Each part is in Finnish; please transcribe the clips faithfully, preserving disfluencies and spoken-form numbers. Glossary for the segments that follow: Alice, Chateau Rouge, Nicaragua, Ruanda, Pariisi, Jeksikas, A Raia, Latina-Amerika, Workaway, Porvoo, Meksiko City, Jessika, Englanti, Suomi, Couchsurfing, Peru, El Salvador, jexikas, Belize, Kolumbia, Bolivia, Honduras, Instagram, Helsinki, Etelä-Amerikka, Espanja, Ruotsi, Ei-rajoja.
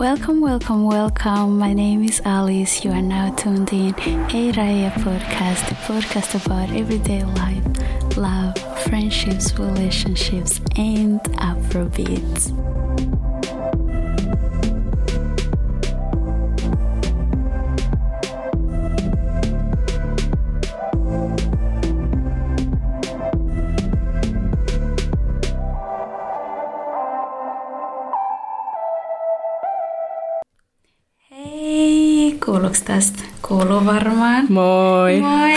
Welcome, welcome, welcome. My name is Alice. You are now tuned in A Raia podcast, the podcast about everyday life, love, friendships, relationships, and Afrobeats. Kuuluuko tästä? Kuuluu varmaan. Moi! Moi!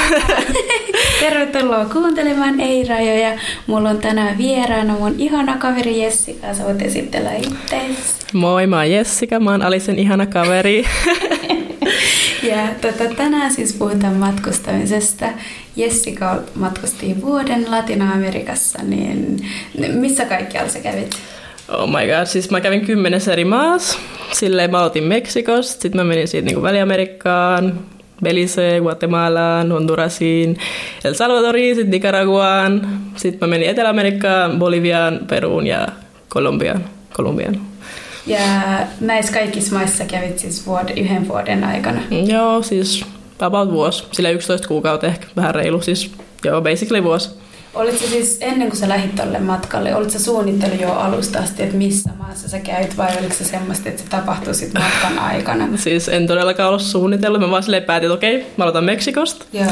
Tervetuloa kuuntelemaan Ei-rajoja. Mulla on tänään vieraana mun ihana kaveri Jessika. Sä voit esitellä itseäsi. Moi, mä oon Jessika. Mä oon Alicen ihana kaveri. Ja tota, tänään siis puhutaan matkustamisesta. Jessika matkusti vuoden Latina-Amerikassa, niin missä kaikkialla sä kävit? Oh my god, siis mä kävin kymmenessä eri maassa. Silleen mä aloitin Meksikosta, sitten mä menin siitä niinku Väli-Amerikkaan, Belize, Guatemalaan, Hondurasiin, El Salvadoriin, sitten Nicaraguaan. Sitten mä menin Etelä-Amerikkaan, Boliviaan, Peruun ja Kolumbiaan. Kolumbiaan. Ja näissä kaikissa maissa kävit siis vuod- yhden vuoden aikana? Mm, joo, siis about vuosi. Sillä yksitoista kuukautta ehkä, vähän reilu. Siis joo, basically vuosi. Olitko siis ennen kuin sä lähdit tolle matkalle, olitko sä suunnitellut jo alusta asti, että missä maassa sä käyt vai oliko se semmoista, että se tapahtui sitten matkan aikana? Siis en todellakaan ollut suunnitellut, mä vaan silleen päätin, että okei, mä aloitan Meksikosta. Joo.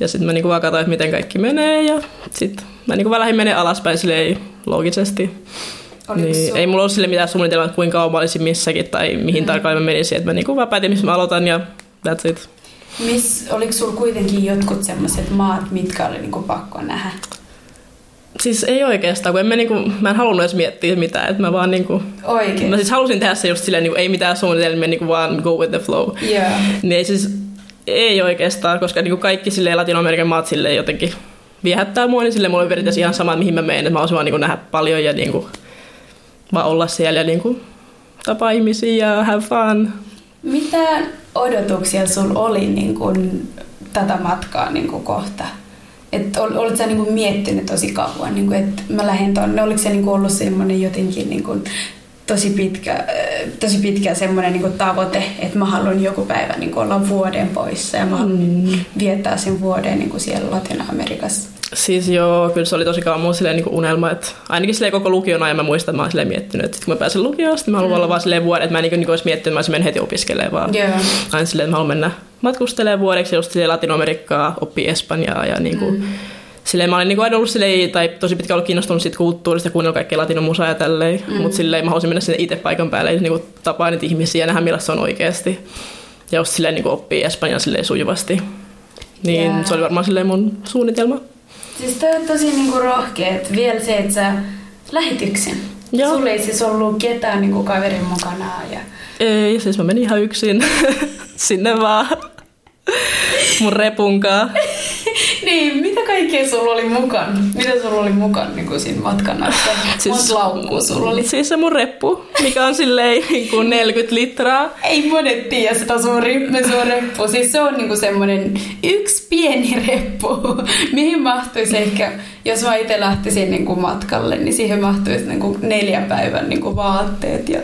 Ja sitten mä niinku vaan katsoin, että miten kaikki menee ja sitten mä niinku vaan lähdin menee alaspäin silleen loogisesti. Niin, su- ei mulla ollut silleen mitään suunnitelmaa, että kuinka kauan mä olisin missäkin tai mihin mm. tarkalleen mä menisin, että mä niinku vaan päätin, missä mä aloitan ja that's it. Miss, oliko sulla kuitenkin jotkut sellaiset maat, mitkä oli niinku pakko nähdä? Siis ei oikeastaan, kun en mä, niinku, mä en halunnut edes miettiä mitään. Että mä, vaan niinku, mä siis halusin tehdä se just silleen, niinku, ei mitään suunnitelmia, niinku, vaan go with the flow. Yeah. Niin ei, siis, ei oikeastaan, koska niinku, kaikki silleen, Latino-Amerikan maat silleen, jotenkin viehättää mua, niin silleen mulla oli periaatteessa ihan sama, mihin mä menen. Mä osin vaan niinku, nähdä paljon ja niinku, vaan olla siellä ja niinku, tapaa ihmisiä ja have fun. Mitä odotuksia sulla oli niin kun, tätä matkaa niin kun, kohta? Et, ol, oletko sä niin kun, miettinyt tosi kauan, niin kun, että mä lähden tuonne? Oliko se niin kun, ollut semmoinen jotenkin niin kun, tosi pitkä, tosi pitkä semmoinen niin kun, tavoite, että mä haluan joku päivä niin kun, olla vuoden poissa ja mä mm. viettää sen vuoden niin kun, siellä Latina-Amerikassa? Siis joo, kyllä se oli tosi kauan mun silleen, niin kun, unelma. Että ainakin silleen, koko lukion ajan mä muistan, että mä oon silleen miettinyt, että kun mä pääsen lukioon, sitten mä haluan mm. olla vaan silleen vuoden, että mä en niin, niin olisi miettinyt, että mä olisin mennyt heti opiskelemaan, vaan yeah. aina silleen, että mä haluan mennä matkustelemaan vuodeksi, just silleen Latino-Amerikkaa, oppii Espanjaa ja niin kuin, mm. silleen mä olin niin kuin, aina ollut silleen, tai tosi pitkään ollut kiinnostunut siitä kulttuurista, kuunnellut kaikkea latinomusaa ja tälleen, mm. mutta silleen mä halusin mennä sinne itse paikan päälle, niin kuin tapaa niitä ihmisiä ja nähdä millaista se on oikeasti. Ja just silleen niin oppii Espanjaa silleen sujuvasti. Niin yeah. se oli varmaan silleen mun suunnitelma. Siis toi on tosi niinku rohkeet. Vielä se, että sä lähit yksin. Joo. Sulla ei siis ollut ketään niinku kaverin mukanaan. Ja... Ei, siis mä menin ihan yksin. Sinne vaan. Mun repunkaan. Niin, mitä kaikkea sulla oli mukana? Mitä sulla oli mukana niinku siinä matkana? Siis, Mont laukkuu sulla oli. Siis se mun reppu, mikä on silleen niinku neljäkymmentä litraa. Ei monet tiedä sitä sun, rippe, sun reppu. Siis se on niinku semmonen yksi pieni reppu, mihin mahtuisi ehkä, jos mä itse lähtisin niinku matkalle, niin siihen mahtuisi niinku neljä päivän niinku vaatteet. Ja,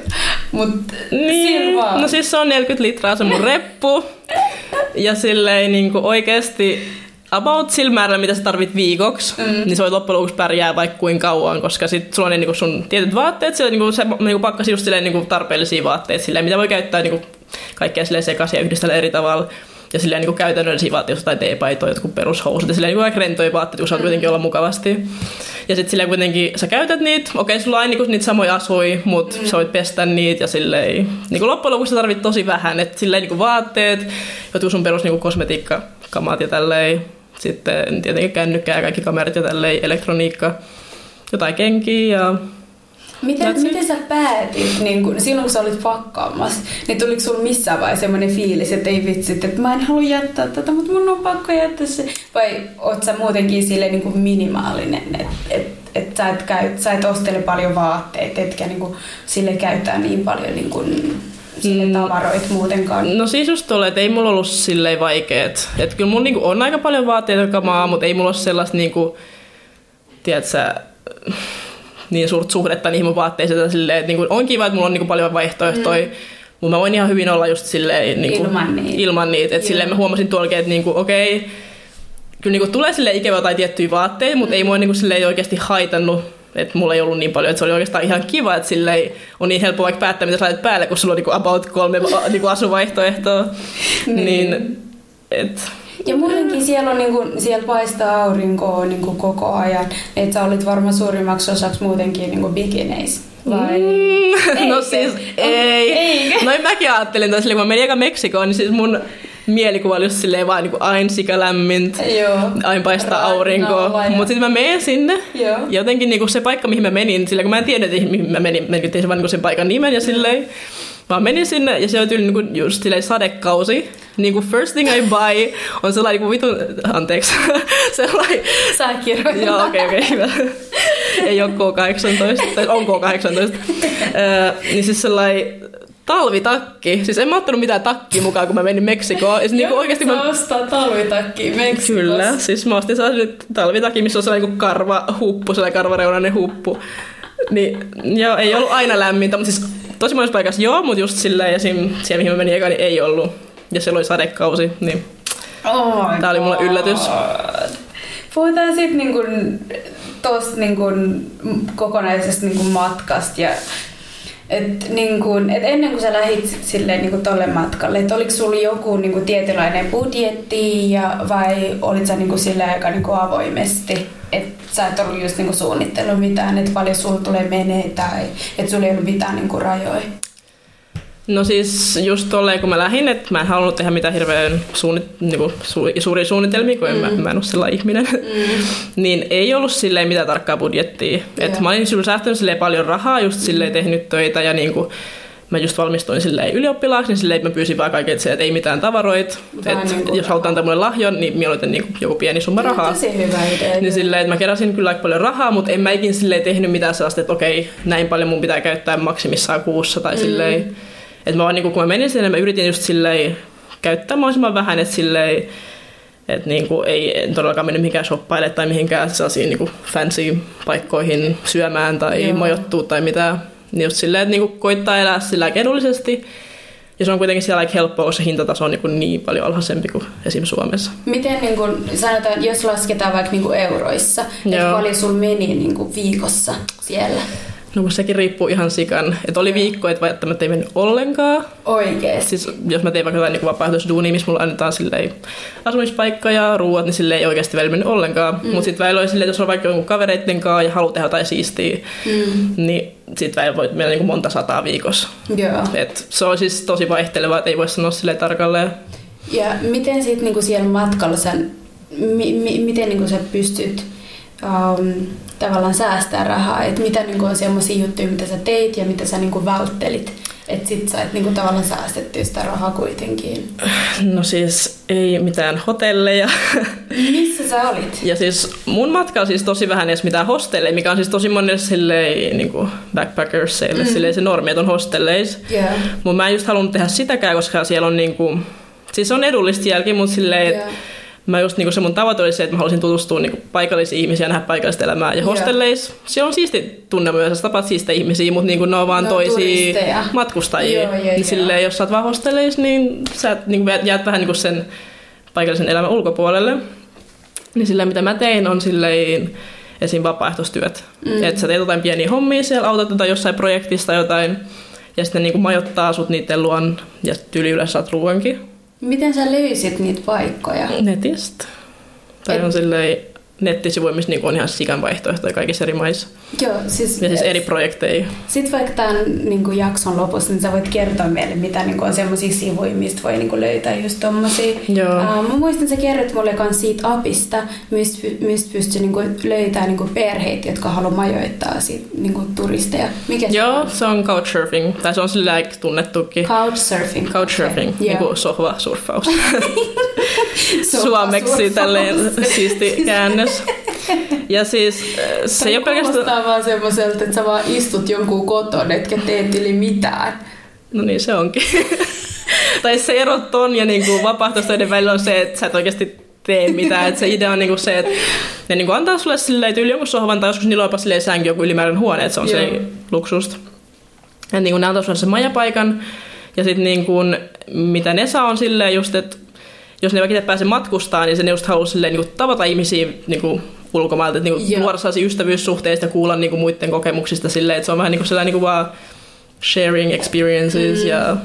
mut niin, vaan. No siis se on neljäkymmentä litraa se mun reppu. Ja silleen niinku oikeesti about sillä määrällä, mitä sä tarvit viikoksi, mm. niin se voi loppujen lopuksi pärjää vaikka kuinka kauan, koska sit sulla on ne niinku sun tietyt vaatteet, sillä niinku se niinku pakkasi just silleen niinku tarpeellisia vaatteet, silleen, mitä voi käyttää niinku kaikkea silleen sekaisin ja yhdistellä eri tavalla. Ja silleen niinku käytännöllisiä vaatteita tai teepaitoja, jotkut perushousut ja silleen niinku aika rentoja vaatteita, kun sä oot kuitenkin olla mukavasti. Ja sit silleen kuitenkin sä käytät niitä, okei sulla on aina niinku niitä samoja asui, mut mm. sä voit pestä niitä ja silleen niinku loppujen lopuksi sä tarvit tosi vähän, et silleen niinku vaatteet, jotkut sun perus niinku kosmetiikkakamat ja tälleen. Sitten tietenkin kännykkä ja kaikki kamerat ja tälleen, elektroniikka, jotain kenkiä ja... Miten, miten sä päätit, niin kun, silloin kun sä olit pakkaamassa, niin tuliko sulla missään vai semmoinen fiilis, että ei vitsit, että mä en halua jättää tätä, mutta mun on pakko jättää se? Vai oot sä muutenkin silleen niin kuin minimaalinen, että et, et sä, et sä et ostele paljon vaatteita, etkä niin kuin sille käyttää niin paljon niin kuin sille tavaroit muutenkaan? No siis just tuolla, että ei mulla ollut silleen vaikeet. Että kyllä mulla niin kuin on aika paljon vaatteita kamaa, mutta ei mulla ole sellaista niin kuin, tiedätkö sä, niin suurta suhdetta niihin mun vaatteisiin, että niinku, on kiva, että mulla on niinku paljon vaihtoehtoja, mm. Mutta mä voin ihan hyvin olla just silleen, niin kuin, ilman niitä. Ilman niitä. Et silleen mä huomasin tuollekin, että niin kuin, okei, okay, kyllä niin kuin, tulee silleen ikävä tai tiettyjä vaatteita, mutta mm. ei mua niin kuin, silleen oikeasti haitannut. Että mulla ei ollut niin paljon, että se oli oikeastaan ihan kiva, että silleen on niin helppo vaikka päättää, mitä sä laitat päälle, kun sulla on niinku about kolme niinku asuvaihtoehtoa. niin. niin et. Ja muutenkin siellä, on niinku, siellä paistaa aurinkoa niinku koko ajan, että sä olit varmaan suurimmaksi osaksi muutenkin niinku bikineissä. Vai? Mm, no siis ei. Eikä. Noin mäkin ajattelin, että kun mä menin eka Meksikoon, niin siis mun mielikuva oli just silleen vaan niin kuin aina sikalämmintä, aina paistaa aurinkoa. No, mutta sitten mä menen sinne. Joo. Ja jotenkin niin kuin se paikka, mihin mä menin, sillä kun mä en tiedä, mihin mä menin, mä tein vaan niin kuin sen paikan nimen ja silleen. Mä menin sinne ja se oli niin kuin just silleen sadekausi. Niin kuin first thing I buy on sellainen niin kuin vitun, anteeksi, sellainen. Sä kirjoitat. Joo, okei, okay, okei, okay, hyvä. Ei ole K kahdeksantoista, tai on K kahdeksantoista. Uh, niin siis sellainen talvitakki. Siis en mä ottanut mitään takkia mukaan, kun mä menin Meksikoon. Siis niinku oikeasti mä ostaa talvitakki Meksikossa. Kyllä. Siis mä ostin sellaisen talvitakki, missä on sellainen karvahuppu, sellainen karvareunainen huppu. Niin, joo, ei ollut aina lämmintä, mutta siis tosi monessa paikassa joo, mutta just silleen, ja siellä mihin mä menin ekaan, niin ei ollut. Ja siellä oli sadekausi, niin oh tää oli mulle yllätys. Puhutaan sit niinku tosta niinku kokonaisesta niinku matkasta ja Et niin kun, et ennen kuin sä lähdit silleen niin kun tolle matkalle, että oliko sulla joku niin kun tietynlainen budjetti ja, vai olit sä niin kun silleen aika niin kun avoimesti? Että sä et ollut just niin kun suunnittelua mitään, että paljon sulla tulee menee tai että sulla ei ollut mitään niin kun rajoja? No siis just tolleen kun mä lähdin, että mä en halunnut tehdä mitään hirveän suunnit- niinku su- suuria suunnitelmia, kun mm. mä, mä en ole sellainen ihminen, mm. niin ei ollut silleen mitään tarkkaa budjettia. Et mä olin silloin säästänyt silleen paljon rahaa, just silleen tehnyt töitä ja niinku, mä just valmistuin silleen ylioppilaaksi, niin silleen mä pyysin vaan kaiken, että ei mitään tavaroita. Että niin jos halutaan antaa mulle lahjon, niin mieluiten niinku joku pieni summa rahaa. No, tosi hyvä idea. Niin silleen, että mä keräsin kyllä aika paljon rahaa, mutta en mä ikin silleen tehnyt mitään sellaista, että okei, näin paljon mun pitää käyttää maksimissaan kuussa tai silleen. Mm. Et mä vaan, niin kun mä menin sinne, mä yritin just silleen käyttää mahdollisimman vähän, että silleen, et niin kun ei todellakaan mennyt mihinkään shoppaille tai mihinkään sellaisiin niin kun fancy paikkoihin syömään tai Joo. majoittua tai mitään. Niin just silleen, että niin kun koittaa elää sillä edullisesti. Ja se on kuitenkin siellä aika helppoa, koska se hintataso on niin, niin paljon alhaisempi kuin esim. Suomessa. Miten, niin kun, sanotaan, jos lasketaan vaikka niin kun euroissa, että paljon sulla meni niin kun viikossa siellä? No kun sekin riippuu ihan sikan. Että oli viikko, että välttämättä ei mennyt ollenkaan. Oikeesti? Siis jos mä tein vaikka jotain niin vapaaehtoisduunia, missä mulla annetaan silleen asumispaikka ja ruuat, niin silleen ei oikeasti välillä mennyt ollenkaan. Mm. Mut sit välillä oli silleen, että jos on vaikka jonkun kavereitten kanssa ja haluaa tehdä jotain siistiä, mm. niin sit välillä voi mennä niin monta sataa viikossa. Yeah. Et se on siis tosi vaihtelevaa, että ei voi sanoa silleen tarkalleen. Ja miten sit niinku siellä matkalla sä, mi, mi, miten niinku sä pystyt Um, tavallaan säästää rahaa, että mitä niinku on semmoisia juttuja, mitä sä teit ja mitä sä niinku välttelit, että sit sä et niinku tavallaan säästetty sitä rahaa kuitenkin. No siis ei mitään hotelleja. Missä sä olit? Ja siis mun matka on siis tosi vähän edes mitään hostelleja, mikä on siis tosi monille silleen niinku backpackersseille, mm. silleen se normi, että on hostelleissa. Yeah. Mut mä en just halunnut tehdä sitäkään, koska siellä on niinku, siis on edullista jälki, mut silleen yeah. Mä just niinku se mun tavoite oli se, että mä halusin tutustua niinku paikallisiin ihmisiin ja nähdä paikallista elämää. Ja hostelleissa, se on siisti tunne myös, sä tapaat siistejä ihmisiä, mutta niinku ne on vaan no, toisia turisteja. Matkustajia. Joo, joo, silleen, joo. Jos sä oot vaan hostelleissa, niin sä niinku jäät vähän niinku sen paikallisen elämän ulkopuolelle. Niin silleen, mitä mä tein, on silleen esim. Vapaaehtoistyöt. Mm. Että sä teet jotain pieniä hommia siellä, autat jotain jossain projektista jotain. Ja sitten niinku majoittaa sut niiden luon ja tyyli yleensä saat ruuankin. Miten sä löysit niitä paikkoja? Netistä. Tai Et... on silleen nettisivuja, missä on ihan sikan vaihtoehtoja kaikissa eri maissa. Joo, siis... Ja siis eri projekteja. Sitten vaikka tämän niin jakson lopussa, niin sä voit kertoa meille, mitä niin on semmoisia sivuja, mistä voi niin löytää just tommosia. Joo. Uh, mä muistan, sä kerrot mulle myös siitä apista, mistä, mistä pystyy niin löytämään niin perheitä, jotka haluaa majoittaa siitä, niin turisteja. Mikä se Joo, on? Se on Couchsurfing. Tai se on silleen tunnettukin. Couchsurfing. Couchsurfing. Okay. Niin kuin sohvasurffaus. Suomeksi tälleen siisti käännös. Ja siis se ei ole pelkästään... Tämä kuulostaa vaan semmoiselta, että sä vaan istut jonkun koton, etkä teet yli mitään. No niin, se onkin. Tai se ero ton ja niinku vapaaehtoistyöiden välillä on se, että sä et oikeasti tee mitään. Et se idea on niinku se, että ne niinku antaa sulle silleen tyyli jonkun sohvan, tai joskus niillä onpa silleen sänky joku ylimääräinen huone, että se on se luksusta. Ja niinku ne antaa sulle sen majapaikan. Ja sitten niin kuin, mitä ne saa on silleen just, että jos ne vaikka itse pääsee matkustamaan, niin se ne just haluaa silleen niin kuin tavata ihmisiä niin kuin ulkomailta, että niin kuin luoda sellaisia ystävyyssuhteista ja kuulla niin kuin muiden kokemuksista silleen, että se on vähän niin kuin sellainen niin kuin vaan sharing experiences mm. ja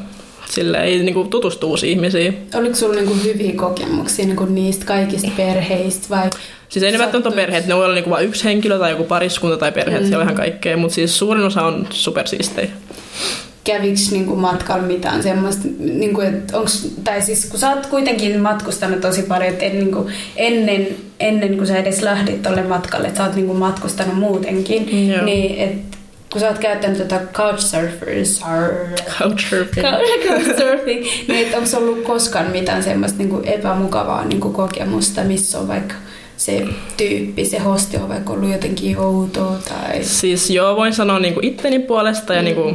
silleen niin kuin tutustuu uusiin ihmisiin. Oliko sulla niin kuin hyviä kokemuksia niin kuin niistä kaikista perheistä vai? Siis ei ne välttämättä ole perheet, ne voi olla niin kuin vain yksi henkilö tai joku pariskunta tai perheet, mm. siellä on ihan kaikkea, mutta siis suurin osa on supersiistejä. Kävikö niinku matkalla mitään semmoista, niinku, että onks, tai siis kun sä oot kuitenkin matkustanut tosi paljon, että en, niinku, ennen, ennen kuin sä edes lähdit tolle matkalle, että sä oot niinku, matkustanut muutenkin, mm, niin että kun sä oot käyttänyt tota couchsurfers, couchsurfing, couchsurfing niin että onko ollut koskaan mitään semmoista niinku, epämukavaa niinku, kokemusta, missä on vaikka se tyyppi, se hosti on vaikka ollut jotenkin outoa tai... Siis joo, voin sanoa niinku, itteni puolesta ja mm. niinku...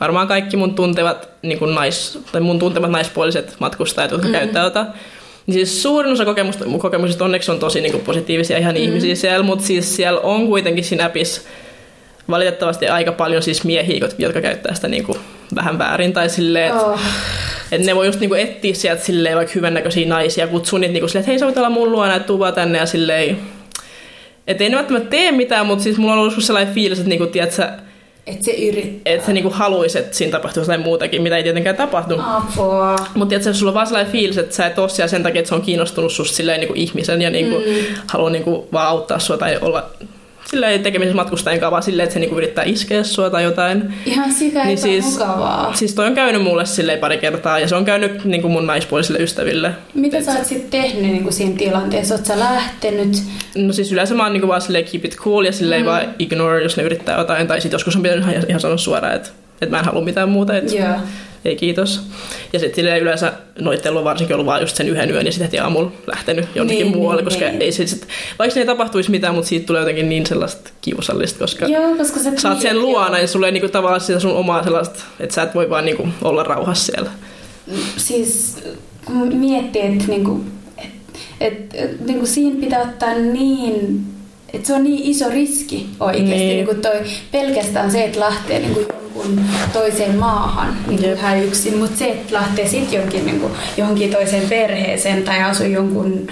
Varmaan kaikki mun tuntevat, niin kuin nais, tai mun tuntemat naispuoliset matkustajat, jotka mm-hmm. käyttää tätä. Niin siis suurin osa kokemuksista onneksi on tosi niin kuin positiivisia ihan mm-hmm. ihmisiä siellä, mutta siis siellä on kuitenkin siinä appissa valitettavasti aika paljon siis miehiä, jotka käyttää sitä niin kuin vähän väärin. Tai silleen, että oh. et ne voi just niin kuin etsiä sieltä silleen, vaikka hyvännäköisiä naisia, kutsuu niitä niin kuin silleen, että hei sä voit olla mun luona, että tuu vaan tänne ja silleen. Että ei ne välttämättä tee mitään, mutta siis mulla on ollut sellainen fiilis, että niin kuin, tiedät sä, että se yrittää. Että se niinku haluaisi, että siinä tapahtuu jotain muutakin, mitä ei tietenkään tapahdu. Apua. Mutta jos sulla on vaan sellainen fiilis, että sä et ole siellä sen takia, että se on kiinnostunut susta silleen niinku ihmisen ja niinku mm. haluaa niinku vaan auttaa sua tai olla silleen tekemisessä matkustajien kanssa, vaan silleen, että se niinku yrittää iskeä sua tai jotain. Ihan sikä niin siis, mukavaa. Siis toi on käynyt mulle silleen pari kertaa ja se on käynyt niinku mun naispuolisille ystäville. Mitä et sä oot sit tehnyt niinku siinä tilanteessa? Oot sä lähtenyt? No siis yleensä mä oon niinku vaan silleen keep it cool ja silleen mm. vaan ignore, jos ne yrittää jotain. Tai sit joskus on pitänyt ihan, ihan sanoa suoraan, että et mä en halua mitään muuta. Et yeah. Ei kiitos. Ja sit silleen yleensä noittelu on varsinkin ollut vaan just sen yhden yön ja sit heti aamulla lähtenyt jonnekin niin, muualle. Niin, koska niin. Ei sit, sit, vaikka ei tapahtuisi mitään, mutta siitä tulee jotenkin niin sellaista kiusallista, koska, joo, koska sä oot sen luona ja sulla ei niinku tavallaan sitä sun omaa sellaista, että sä et voi vaan niinku olla rauhassa siellä. Siis kun miettii, että niinku, et, et, et, niinku siinä pitää ottaa niin... Että se on niin iso riski oikeasti, niin. Niin toi, pelkästään se, että lähtee niin jonkun toiseen maahan niin ihan yksin, mutta se, että lähtee sitten jonkin, niin johonkin toiseen perheeseen tai asuu jonkun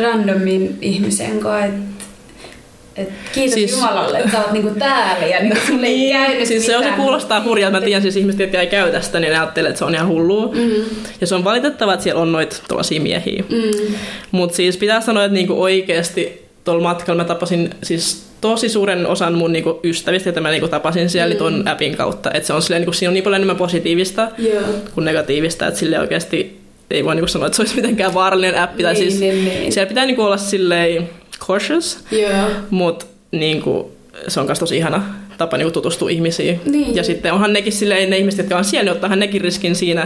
randomin ihmisen kanssa. Et, et kiitos siis... Jumalalle, että sä oot niin täällä ja niin sulle ei käynyt siis mitään. Se kuulostaa hurjaa, mä tiedän siis ihmiset, jotka ei käytä sitä, niin ne ajattelee, että se on ihan hullua. Mm. Ja se on valitettavaa, että siellä on noita tuollaisia miehiä. Mm. Mutta siis pitää sanoa, että niinku oikeasti... Tuolla matkalla mä tapasin siis tosi suuren osan mun niinku ystävistä, joita mä niinku tapasin siellä mm. ton appin kautta. Et se on silleen, niinku, siinä on niin paljon enemmän positiivista yeah. kuin negatiivista, että sille oikeasti ei voi niinku sanoa, että se olisi mitenkään vaarallinen appi. Niin, siis, niin, niin. Siellä pitää niinku olla silleen cautious, yeah. mutta niinku, se on myös tosi ihana tapa niinku tutustua ihmisiin. Niin. Ja sitten onhan nekin silleen, ne ihmiset, jotka on siellä, niin ottaahan nekin riskin siinä,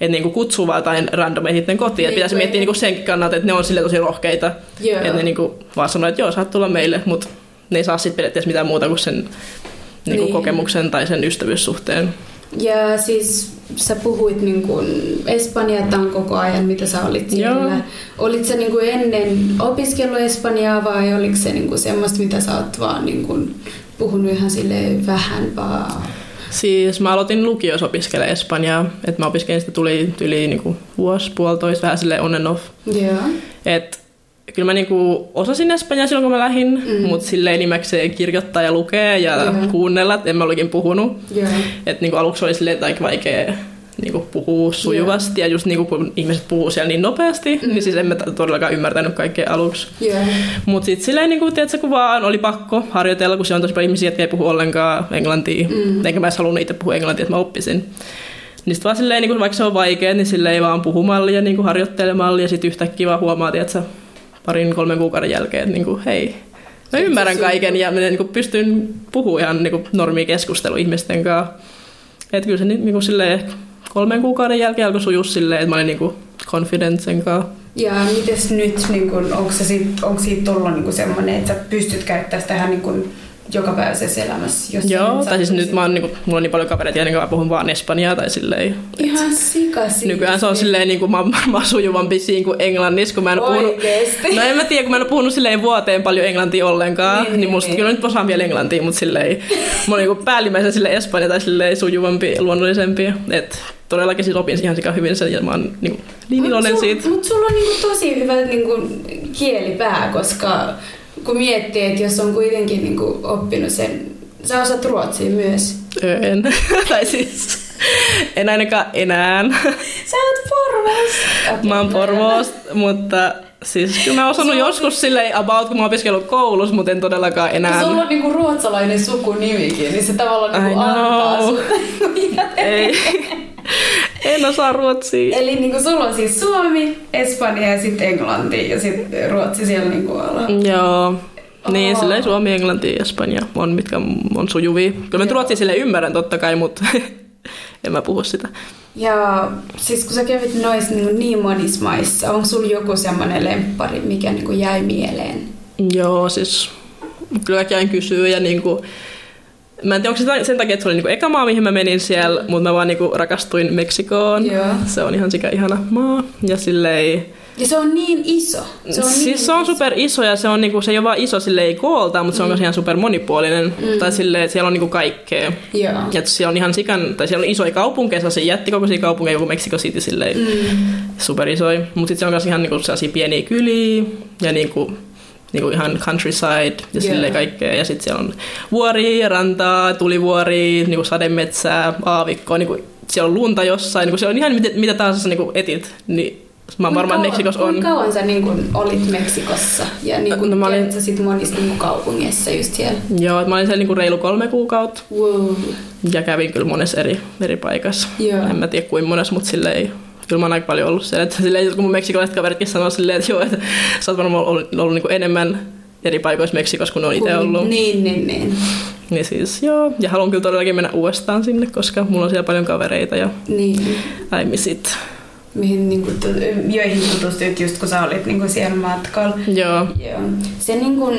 että niinku kutsuu vaan jotain randomia sitten kotiin. Niin, pitäisi miettiä niinku senkin kannalta, että ne on sille tosi rohkeita. Yeah. Että ne niinku vaan sanoo, että joo, saat tulla meille, mutta ne ei saa sitten periaatteessa mitään muuta kuin sen niin. niinku kokemuksen tai sen ystävyyssuhteen. Ja siis sä puhuit niinku espanjaan koko ajan, mitä sä olit siellä. Olit sä niinku ennen opiskellut espanjaa vai oliko se niinku semmoista, mitä sä oot vaan niinku puhunut ihan silleen vähän vaan? Siis mä aloitin lukiossa opiskelemaan espanjaa, että mä opiskelin sitä tuli yli niinku vuosi, puolitoista, vähän silleen on and off. Yeah. Et kyllä mä niinku osasin espanjaa silloin, kun mä lähdin, mm. mutta silleen nimekseen kirjoittaa ja lukea ja yeah. kuunnella, että en mä olikin puhunut. Yeah. Että niinku aluksi oli silleen aika vaikea niinku puhua sujuvasti yeah. ja just niinku kun ihmiset puhuu siellä niin nopeasti, mm. niin siis en mä todellakaan ymmärtänyt kaikkea aluksi. Yeah. Mutta sitten silleen, niinku, tiedätkö, kun vaan oli pakko harjoitella, kun se on tosi paljon ihmisiä, jotka ei puhu ollenkaan englantia. Mm. Enkä mä edes halunnut itse puhua englantia, että mä oppisin. Niin sitten vaan silleen, niinku, vaikka se on vaikea, niin silleen ei vaan puhumalla ja niinku harjoittelemalla ja sitten yhtäkkiä vaan huomaa, tiedätkö, parin kolmen kuukauden jälkeen, että niinku, hei, mä ymmärrän kaiken ja mä niinku, pystyn puhumaan ihan niinku, normia keskustelu ihmisten kanssa. Että kyllä se niinku, silleen... Kolmen kuukauden jälkeen alkoi sujua silleen, että mä olin niinku confident sen kanssa. Ja mites nyt, niinku, onko siitä tullut niinku semmoinen, että sä pystyt käyttämään sitä ihan niinku jokapäiväisessä elämässä. Jos joo, tai siis nyt mä oon, niinku, mulla on niin paljon kavereita, joiden mä puhun vaan espanjaa tai silleen. Ihan sikasi. Nykyään se on silleen, niin kuin mä, mä sujuvampi siinä kuin englannissa, kun mä en oo puhunut. Oikeesti? No en mä tiedä, kun mä en oo puhunut silleen vuoteen paljon englantia ollenkaan, niin, niin musta niin. Kyllä nyt osaan vielä englantia, mutta silleen, mä oon niinku päällimmäisen silleen espanja tai silleen sujuvampi, luonnollisempi, et... Todellakin siis opin ihan sika hyvin sen ja mä oon niin, niin iloinen sul, siitä. Mutta sulla on niin kuin, tosi hyvä niin kuin, kielipää, koska kun miettii, että jos on kuitenkin niin kuin, oppinut sen, sä osaat ruotsia myös. En. tai siis en ainakaan enää. Sä oot Porvoosta. Okay, mä oon Porvoosta, mutta... Siis kyllä mä oon osannut joskus silleen about, kun mä oon opiskellut koulussa, mutta en todellakaan enää... Sulla on niinku ruotsalainen sukunimikin, niin se tavallaan niinku antaa sun... Ei, en osaa ruotsia. Eli niinku sulla on siis suomi, espanja ja sitten englanti ja sitten ruotsi siellä niinku alla. Joo. Oh. Niin, silleen suomi, englanti ja espanja on, mitkä on sujuvia. Kyllä mä ruotsia silleen ymmärrän totta kai, mutta... En mä puhu sitä. Ja siis kun sä kävit noissa niin, niin monissa maissa, onko sulla joku semmoinen lemppari, mikä niin kuin jäi mieleen? Joo, siis kyllä käyn kysyä ja niin kuin, mä en tiedä, onko se sen takia, että se oli niin kuin eka maa, mihin mä menin siellä, mutta mä vaan niin kuin rakastuin Meksikoon. Joo. Se on ihan sika ihana maa ja silleen... Ja se on niin iso. Se on siis niin se on iso. Super iso ja se on niinku se ei ole vaan iso silleen kooltaan, mutta se on mm. myös ihan super monipuolinen. Mm. Tai silleen, siellä on niinku kaikkea. Yeah. Ja siellä on ihan sikan, tai siellä on isoja kaupunkeja, sellaisia jättikokoisia kaupunkeja, joku Meksiko City silleen mm. super isoja. Mutta sitten se on myös ihan niinku sellaisia pieniä kyliä ja niinku, niinku ihan countryside ja silleen yeah. kaikkea. Ja sitten siellä on vuoria, rantaa, tulivuoria, niinku sademetsää, aavikkoa, niinku siellä on lunta jossain, niinku se on ihan mitä, mitä tahansa niinku etit, niin mä oon varmaan, että Meksikossa on... Kuinka kauan sä niin olit Meksikossa? Ja niin kun no, olin... tiedät sä sit monissa niin kaupungeissa just siellä? Joo, mä olin siellä niin reilu kolme kuukautta. Wow. Ja kävin kyllä monessa eri, eri paikassa. Joo. En mä tiedä kuinka monessa, mutta silleen... Kyllä mä oon aika paljon ollut siellä. Että silleen, kun mun meksikolaiset kaveritkin sanoo silleen, että joo, että sä oot varmaan ollut, ollut niin enemmän eri paikoissa Meksikossa kuin on itse ollut. Niin, niin, niin. Niin siis joo. Ja haluan kyllä todellakin mennä uudestaan sinne, koska mulla on siellä paljon kavereita ja... Niin. I miss it. Mihin niinku joihin tutustuit just kun sä olit niinku siellä matkalla. Joo. Joo. Se niinku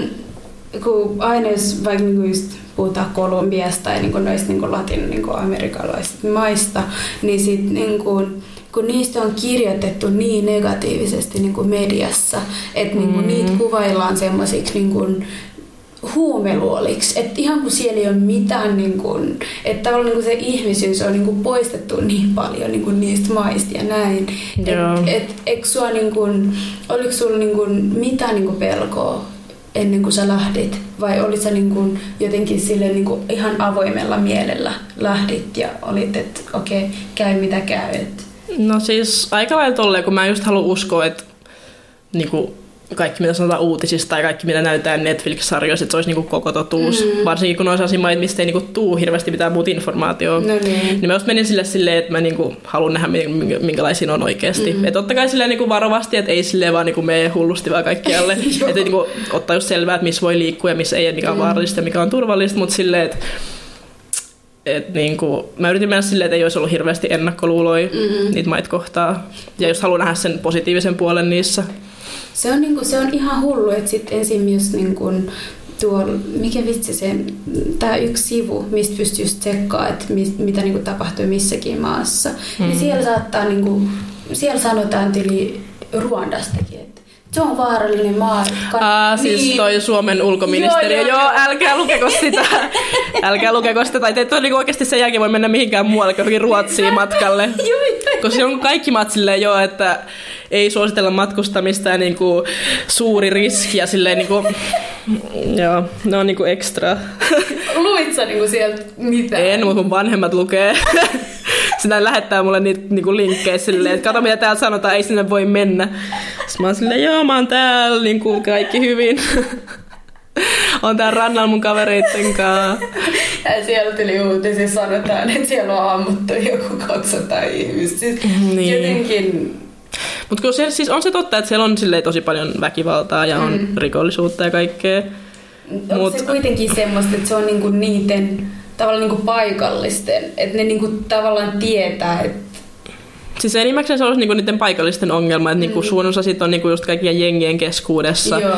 ku aina jos vaikka niinku just puhutaan Kolumbiasta tai niinku noista niinku latin niinku amerikkalaisista maista, niin sit niinku kun niistä on kirjoitettu niin negatiivisesti niinku mediassa, että mm. niinku niitä kuvaillaan semmoisiksi niinku huumeluoliksi, että ihan kun siellä ei ole mitään, niin kun, että tavallaan niin kun se ihmisyys on niin kun poistettu niin paljon niin kun niistä maista ja näin. Yeah. Et, et, et, sua, niin kun, oliko sulla niin kun, mitään niin kun pelkoa ennen kuin sä lähdit? Vai olit sä niin kun, jotenkin sille, niin kun, ihan avoimella mielellä lähdit ja olit, että okei, okay, käy mitä käy? Et. No siis aika lailla tolleen, kun mä just haluan uskoa, että niin kun, kaikki mitä sanotaan uutisista tai kaikki mitä näytetään Netflix-sarjoissa, että se olisi niinku koko totuus. Mm. Varsinkin kun on sellaisia maita, mistä ei niinku tuu hirveästi mitään muuta informaatiota. No niin. Niin mä just menin sille silleen, että mä niinku haluan nähdä minkälaisia on oikeasti. Mm. Että totta kai silleen niinku varovasti, että ei silleen vaan niinku mene hullusti vaan kaikkialle. Että niinku ottaa just selvää, että missä voi liikkua ja missä ei, mikä on mm. vaarallista ja mikä on turvallista, mutta silleen, että et niinku, mä yritin mennä silleen, että ei olisi ollut hirveästi ennakkoluuloja mm. niitä maita kohtaa. Ja just haluan nähdä sen positiivisen puolen niissä. Se on, niinku, se on ihan hullu, että sitten ensin just niinku tuo, mikä vitsi se, tää yksi sivu, mistä pystyy just tsekkaa, että mit, mitä niinku tapahtuu missäkin maassa. Mm-hmm. Ja siellä saattaa, niinku, siellä sanotaan tili Ruandastakin, että se on vaarallinen maa. Kat- Aa, siis niin. Toi Suomen ulkoministeriö, joo, joo, joo älkää lukeko sitä, älkää lukeko sitä, tai teet on niinku oikeasti sen jälkeen voi mennä mihinkään muualle, kuin Ruotsiin matkalle. Koska se on kaikki maat silleen joo, että ei suositella matkustamista ja niinku suuri riski ja silleen niinku, joo, ne on niinku ekstra. Luit sä niinku sieltä mitään? En, mutta mun vanhemmat lukee. Sinä lähettää mulle niitä niinku linkkejä silleen, että kato mitä täällä sanotaan, ei sinne voi mennä. Sitten mä oon silleen, joo mä oon täällä, niinku kaikki hyvin. On tää rannalla mun kavereitten kanssa. Ja siellä tuli uutisia, sanotaan, että siellä on ammuttu joku kaksisataa ihmistä. Niin. Jotenkin... Mutta kyllä se, siis on se totta, että siellä on tosi paljon väkivaltaa ja on mm. rikollisuutta ja kaikkea. Onko Mut... se kuitenkin semmoista, että se on niinku niiden tavallaan niinku paikallisten, että ne niinku tavallaan tietää, että... Siis enimmäkseen se olisi niinku niiden paikallisten ongelma, että mm. niinku suurin osa siitä on niinku just kaikkien jengien keskuudessa. Joo.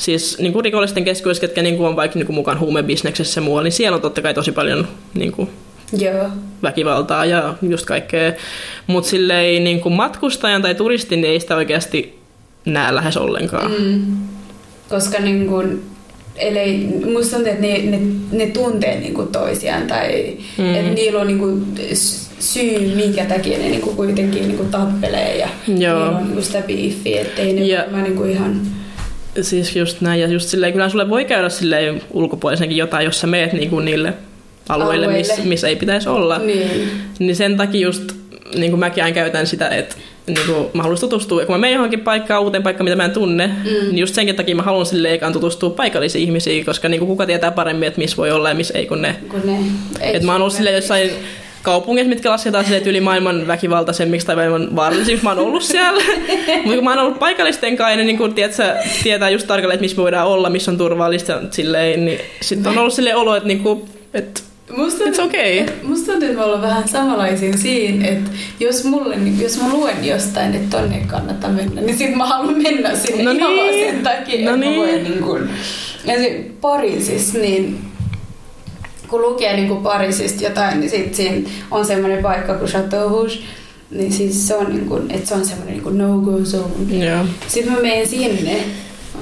siis niinku rikollisten keskuudessa, ketkä niinku on vaikka niinku mukaan huumebisneksessä ja muualla, niin siellä on totta kai tosi paljon niinku yeah. väkivaltaa ja just kaikkea. Mutta silleen niinku matkustajan tai turistin niin ei sitä oikeasti näe lähes ollenkaan. Mm. Koska niinku, eli musta tuntuu, että ne, ne, ne tuntee niinku toisiaan tai mm. että niillä on niinku syy, minkä takia ne niinku kuitenkin niinku tappelee ja joo. niillä on niinku sitä biiffiä, ettei ne yeah. vaan niinku ihan... Siis just näin, ja just silleen, kyllä sulle voi käydä silleen ulkopuolisenkin jotain, jos sä meet niinku niille alueille, missä mis ei pitäisi olla. Niin. Niin sen takia just, niinku mäkin aina käytän sitä, että niinku mä haluaisin tutustua, kun mä menen johonkin paikkaan, uuteen paikkaan, mitä mä en tunne, mm. niin just senkin takia mä haluan silleen eikaan tutustua paikallisiin ihmisiin, koska niinku kuka tietää paremmin, että missä voi olla ja missä ei, kun ne. Kun ne. Et mä oon ollut silleen jossain kaupungissa, mitkä lasketaan silleen yli maailman väkivaltaisemmiksi tai maailman vaarallisemmiksi. Mä oon ollut siellä. Mutta kun mä oon ollut paikallisten kai, niin kun tiedätkö, tietää just tarkalleen, että missä voidaan olla, missä on turvallista. Silleen, niin sitten on ollut silleen olo, että niinku, et, musta it's okay. Et, musta tuntuu, että me ollaan vähän samanlaisia siinä, että jos, mulle, jos mä luen jostain, että tonne kannattaa mennä, niin sit mä haluan mennä sinne no ihan niin. vaan sen takia, no että niin. mä voin niin kuin... Ja se Pariisissa, niin... Kun lukee niin kuin Pariisista jotain, niin sitten siinä on semmoinen paikka kuin Chateau Rouge, niin siis se on, niin kuin, että se on semmoinen niin kuin no-go zone. Yeah. Sitten mä menen sinne,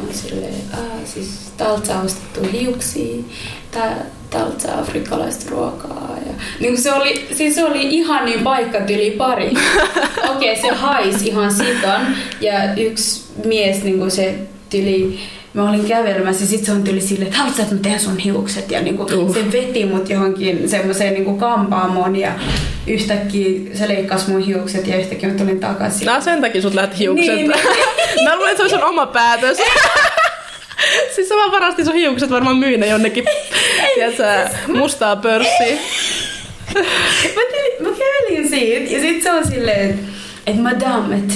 on silleen, ah, siis taltsa ostettu hiuksia, taltsa afrikkalaista ruokaa. Ja... Niin kuin se, oli, siis se oli ihan niin paikka tyli pari. Okei, okay, se haisi ihan sikan ja yksi mies niin kuin se tyli... Mä olin kävelemässä ja sit se on tuli silleen, että haluatko että mä teen sun hiukset ja niinku uh. se veti mut johonkin semmoseen niinku kampaamoon ja yhtäkkiä se leikkasi mun hiukset ja yhtäkkiä mä tulin takaisin. Nää sen takia sut lähti hiukset. Niin. Mä luulen, että se on oma päätös. Siis sä vaan varasti sun hiukset varmaan myynä jonnekin tiiätsä, mustaa pörssiin. mä, mä kävelin siitä ja sit se on silleen, että et madame, että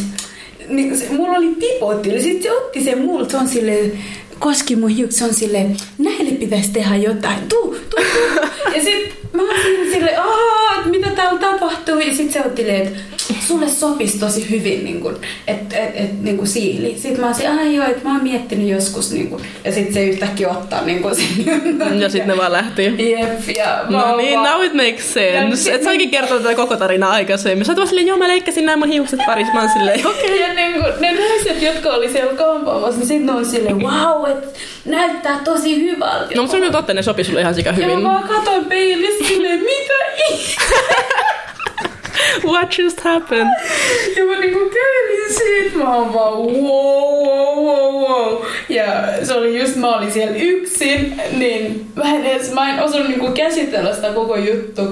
niin se, mulla oli tipot yli, sitten se otti sen multa, se on silleen, koski mun hiukset, se on silleen, näille pitäisi tehdä jotain, tuu, tuu, tuu. Ja sit mä olin silleen, aah, että mitä täällä tapahtuu, ja sit se otti silleen, että sulle sopisi tosi hyvin, niin kuin, et, et, et, niin kuin siili. Sit mä olin, aah joo, että mä oon miettinyt joskus, niin kuin, ja sit se yhtäkkiä ottaa niin kuin sen. Ja sit ne vaan lähti. Jep, ja mä no niin, now it makes sense. Et säkin kertoo tätä koko tarinaa aikaisemmin. Sä oot vaan silleen, joo mä leikkasin näin mun hiukset Pariisissa, mä oon silleen, okei. Okay. Ja niin kuin, ne naiset, jotka oli siellä kampaamassa, niin sit ne on silleen, wow, että näyttää tosi hyvältä. No mutta se on kyllä totta, ne sopi sulle ihan sikä hyvin. Ja mä vaan katoin peilissä silleen, mitä what just happened? Ja mä niinku kävelin siitä, mä oon vaan wow, wow, wow, wow. Ja se oli just, mä olin siellä yksin, niin mä en, edes, mä en osannut niinku käsitellä sitä koko juttu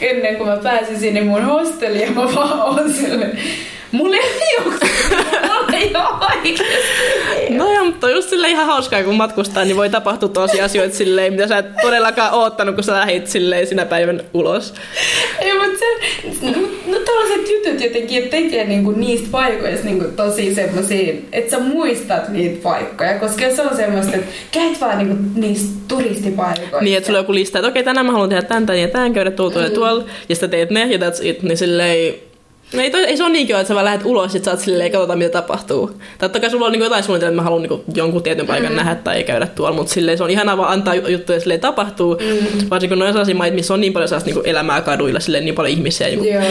ennen kuin mä pääsin sinne mun hosteliin ja mä vaan oon silleen, mulla ei hiuksia, mulla ei oo oikeesti. No joo, mutta on just silleen ihan hauskaa, kun matkustaa, niin voi tapahtua tosia asioita silleen, mitä sä et todellakaan oottanut, kun sä lähit silleen sinä päivän ulos. Ei, mutta se, no tollaset jutut jotenkin tekee niinku niistä paikoista niinku tosi semmosia, että sä muistat niitä paikkoja, koska se on semmoista, että käyt vaan niinku niistä turistipaikoista. Niin, että sulla on joku lista, että okei, tänään mä haluan tehdä tän, tän ja tän, käydä tuolla ja tuolla, ja sitä teet ne, ja that's it, niin silleen... No ei, toi, ei se ole niin kiva, että sä vaan lähdet ulos, sit sä oot silleen, katsotaan mitä tapahtuu. Totta kai sulla on niinku jotain suunnitelmaa, että mä haluan niinku jonkun tietyn paikan mm. nähdä tai käydä tuolla, mutta silleen se on ihanaa vaan antaa juttuja silleen tapahtuu. Mm. Varsinkin kun noin sellaisia maita, missä on niin paljon sellaista niinku elämää kaduilla, silleen niin paljon ihmisiä. Niinku yeah.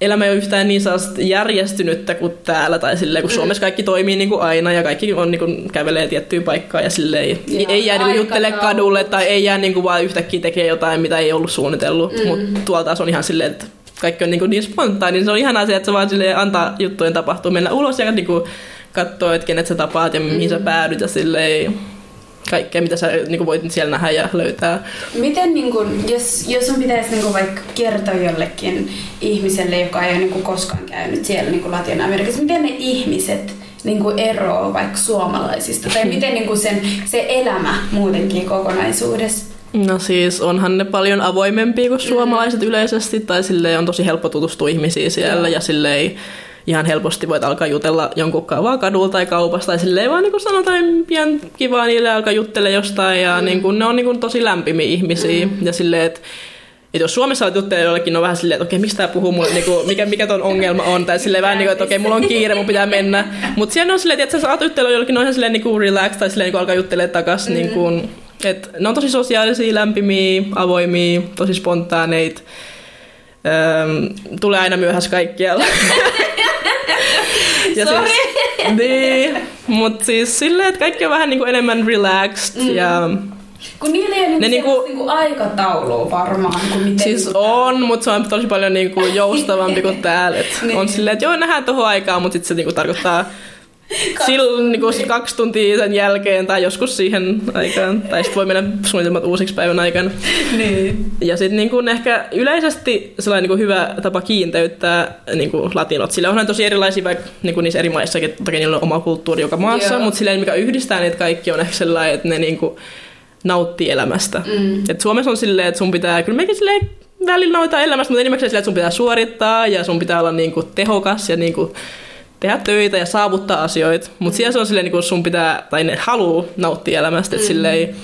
Elämä ei ole yhtään niin sellaista järjestynyttä kuin täällä tai silleen, kun mm. Suomessa kaikki toimii niinku aina ja kaikki on niinku kävelee tiettyyn paikkaan ja silleen yeah. ei jää niinku juttele kadulle tai ei jää niinku vaan yhtäkkiä tekee jotain, mitä ei ollut suunnitellut. Mm. Mutta tuolla taas on ihan silleen, että kaikki on niin, niin spontaani, niin se on ihana asia, että se vaan antaa juttujen tapahtua, mennä ulos ja niin katsoa, että kenet sä tapaat ja mihin mm-hmm. sä päädyt ja silleen, kaikkea, mitä sä niin voit siellä nähdä ja löytää. Miten, niin kun, jos, jos sun pitäisi niin vaikka kertoa jollekin ihmiselle, joka ei ole niin koskaan käynyt siellä niin Latina-Amerikassa, miten ne ihmiset niin eroavat vaikka suomalaisista? Tai miten niin sen, se elämä muutenkin kokonaisuudessa? No siis onhan ne paljon avoimempia kuin suomalaiset mm. yleisesti, tai silleen on tosi helppo tutustua ihmisiin siellä, mm. ja silleen ihan helposti voit alkaa jutella jonkun vaan kadulla tai kaupassa, tai silleen vaan niin sanotaan pian kivaa niille, alkaa juttele jostain, ja mm. niin kuin, ne on niin kuin tosi lämpimiä ihmisiä, mm. ja silleen, että Että jos Suomessa olet juttelee jollekin, on vähän silleen, että okei, miksi tää puhuu mulle, niin kuin, mikä, mikä ton ongelma on, tai silleen vähän niin kuin, että okei, mulla on kiire, mun pitää mennä. Mutta siellä on silleen, että jos olet juttelee jollekin, on ihan silleen niin kuin relax, tai silleen niin kuin alkaa juttelee takas. Mm. Niin kuin, että ne on tosi sosiaalisia, lämpimiä, avoimia, tosi spontaaneita. Öö, tulee aina myöhässä kaikkialla. Ja sorry. Siis, niin, mutta siis silleen, että kaikki on vähän niin kuin enemmän relaxed mm. ja... Kun niillä ei ole niinku, niinku aikataulua varmaan. Miten siis niinku on, mutta se on tosi paljon niinku joustavampi kuin täällä. Niin. On silleen, että joo, nähdään tohon aikaan, mutta sitten se niinku tarkoittaa silloin niinku kaksi tuntia sen jälkeen tai joskus siihen aikaan. Tai sitten voi mennä suunnitelmat uusiksi päivän aikana. Niin. Ja sitten niinku ehkä yleisesti sellainen niinku hyvä tapa kiinteyttää niinku latinot. Sillä onhan tosi erilaisia vaikka niinku niissä eri maissakin. Toki niillä on oma kulttuuri joka maassa, mutta silleen mikä yhdistää niitä kaikki on ehkä sellainen, että ne niinku nauttii elämästä. Mm. Et Suomessa on silleen, että sun pitää, kyllä mekin silleen välillä nauttaa elämästä, mutta enimmäkseen silleen, että sun pitää suorittaa ja sun pitää olla niinku tehokas ja niinku tehdä töitä ja saavuttaa asioita. Mutta siellä se on silleen, että sun pitää, tai ne haluu nauttia elämästä. Että mm. silleen,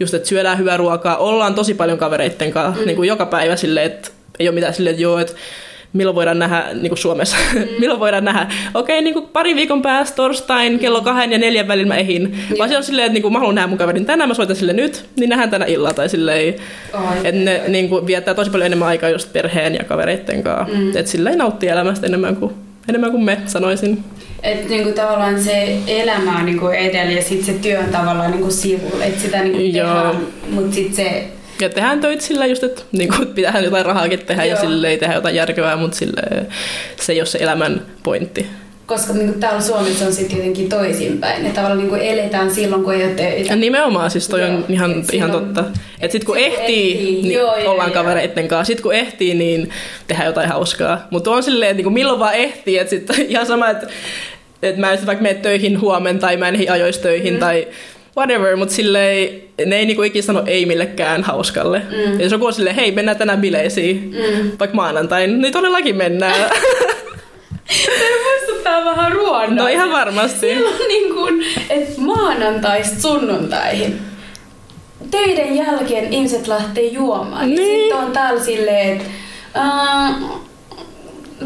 just että syödään hyvää ruokaa, ollaan tosi paljon kavereitten kanssa mm. niinku joka päivä silleen, että ei ole mitään silleen, että joo, että milloin voidaan nähdä, niin kuin Suomessa, mm. milloin voidaan nähdä, okei, niin kuin pari viikon päästä torstain kello kahden ja neljän välillä mä ehin. Mm. Vaan se on silleen, että niin kuin, mä haluan nähdä mun kaverin tänään, mä soitan sille nyt, niin nähdään tänä illalla. Tai silleen, oh, että ne niin kuin, viettää tosi paljon enemmän aikaa just perheen ja kavereitten kanssa. Mm. Että silleen nauttii elämästä enemmän kuin, enemmän kuin me, sanoisin. Että niinku, tavallaan se elämä on niinku, edellä ja sitten se työ on tavallaan niinku, sivulla. Että sitä niinku, tehdään, mutta sitten se... Ja tehdään töitä sillä just, että niin pitää jotain rahaakin tehdä joo. Ja sille ei tehdä jotain järkevää, mutta sille, se ei ole se elämän pointti. Koska niin täällä Suomessa on sitten jotenkin toisinpäin. Ne tavallaan niin eletään silloin, kun ei ole töitä. Ja nimenomaan, siis toi joo. on ihan, et ihan silloin, totta. Että et sitten kun ehtii, ehtii. Niin joo, ollaan joo, kavereitten kanssa. Sitten kun ehtii, niin tehdään jotain hauskaa. Mutta on silleen, että niin milloin vaan ehtii. Että sitten ihan sama, että, että mä en vaikka mene töihin huomenna tai mä en ehdi ajoissa töihin mm. tai... whatever, mutta silleen, ne ei niinku ikinä sano ei millekään hauskalle. Mm. Ja jos joku on silleen, hei, mennään tänään bileisiin, mm. vaikka maanantain, niin todellakin mennään. Tämä muistuttaa vähän Ruandaan. No ihan varmasti. Silloin niin kuin, että maanantaista sunnuntaihin. Teidän jälkeen ihmiset lähtee juomaan. Niin. Sitten on täällä silleen, että... Uh,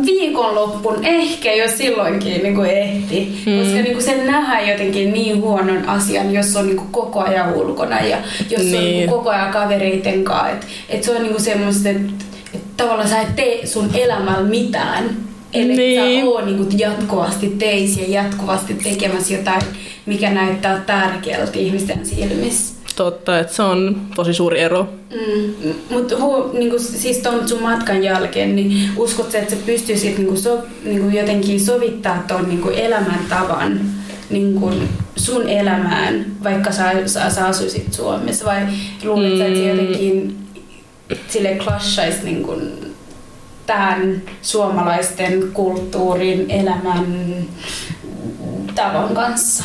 viikonloppuun ehkä jo silloinkin niin kuin ehti, hmm. koska niin kuin sen nähdään jotenkin niin huonon asian, jos on niin kuin koko ajan ulkona ja jos niin. on niin kuin koko ajan kavereiden kanssa. Et, et se on niin kuin semmoista, että et tavallaan sä et tee sun elämällä mitään, eli niin. sä oot niin kuin jatkuvasti teissä ja jatkuvasti tekemässä jotain, mikä näyttää tärkeältä ihmisten silmissä. Totta, että se on tosi suuri ero. Mm, mutta niinku, siis ton sun matkan jälkeen, niin uskotko, että sä pystyisit niinku, so, niinku, jotenkin sovittaa ton niinku, elämäntavan niinku, sun elämään, vaikka sä, sä, sä asuisit Suomessa? Vai luulet sä, että se jotenkin sille clashaisi niinku, tähän suomalaisten kulttuurin elämän tavan kanssa?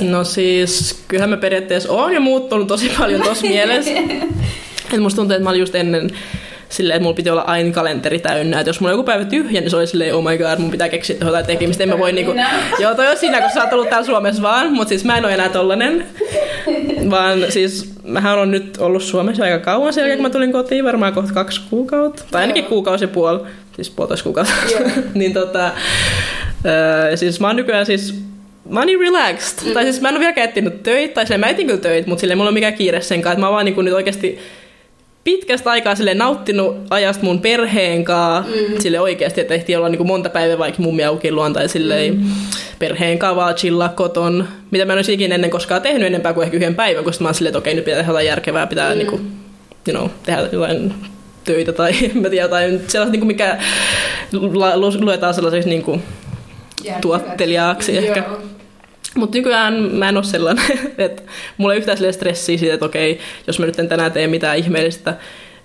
No siis, kyllähän mä periaatteessa oon jo muuttunut tosi paljon tossa mielessä. Et musta tuntuu, että mä olin just ennen silleen, että mulla piti olla aina kalenteri täynnä. Et jos mulla on joku päivä tyhjä, niin se oli silleen, oh my god, mun pitää keksiä jotain tekemistä. En mä voi niinku, joo toi on siinä, kun sä oot ollut täällä Suomessa vaan, mut siis mä en oo enää tollanen. Vaan siis, mähän on nyt ollut Suomessa aika kauan sen jälkeen, kun mä tulin kotiin, varmaan kohta kaksi kuukautta. Tai ainakin kuukausi ja puoli, siis puolitoista kuukautta. Niin tota, äh, siis mä oon nykyään siis... Mä oon niin relaxed. Mm-hmm. Tai siis mä en ole vielä käyttänyt töitä, tai silleen mä etin kyllä töitä, mutta silleen mulla ei ole mikään kiire senkaan. Että mä oon vaan niin nyt oikeasti pitkästä aikaa silleen nauttinut ajasta mun perheen kanssa mm-hmm. silleen oikeasti, että ehtii olla niin monta päivää vaikka mummia ukilluaan tai silleen mm-hmm. perheen kanssa vaan chillaa koton. Mitä mä en olisi ikinä ennen koskaan tehnyt enempää kuin ehkä yhden päivän, koska mä oon silleen, että okei, nyt pitää tehdä jotain järkevää, pitää mm-hmm. niin kuin, you know, tehdä jotain töitä tai mä tiedän jotain sellaista, mikä luetaan sellaiseksi niin kuin tuotteliaaksi ehkä. Mutta nykyään mä en ole sellainen, että mulla ei yhtään stressiä siitä, että okei, jos mä nyt en tänään tee mitään ihmeellistä,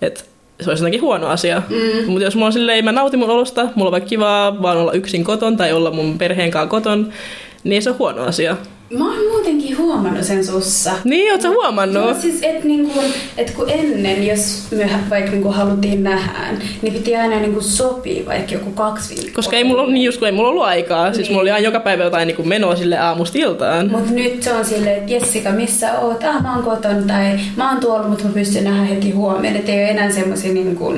että se olisi jotenkin huono asia. Mm. Mutta jos mulla on silleen, mä nautin mun olosta, mulla on vaikka kivaa vaan olla yksin koton tai olla mun perheen kanssa koton, niin se on huono asia. Mä oon muutenkin huomannut sen sussa. Niin, oot sä huomannut? No, siis, et niinku, et kun ennen, jos me vaikka niinku haluttiin nähdään, niin piti aina niinku sopia vaikka joku kaksi viikkoa. Koska ei mulla, niin just, kun ei mulla ollut aikaa. Niin. Siis mulla oli aina joka päivä jotain niinku menoa sille aamusta iltaan. Mut nyt se on silleen, että Jessika, missä oot? Ah, mä oon koton tai mä oon tuolla, mut mä pystyn nähdä heti huomioon. Et ei oo enää semmosia niinku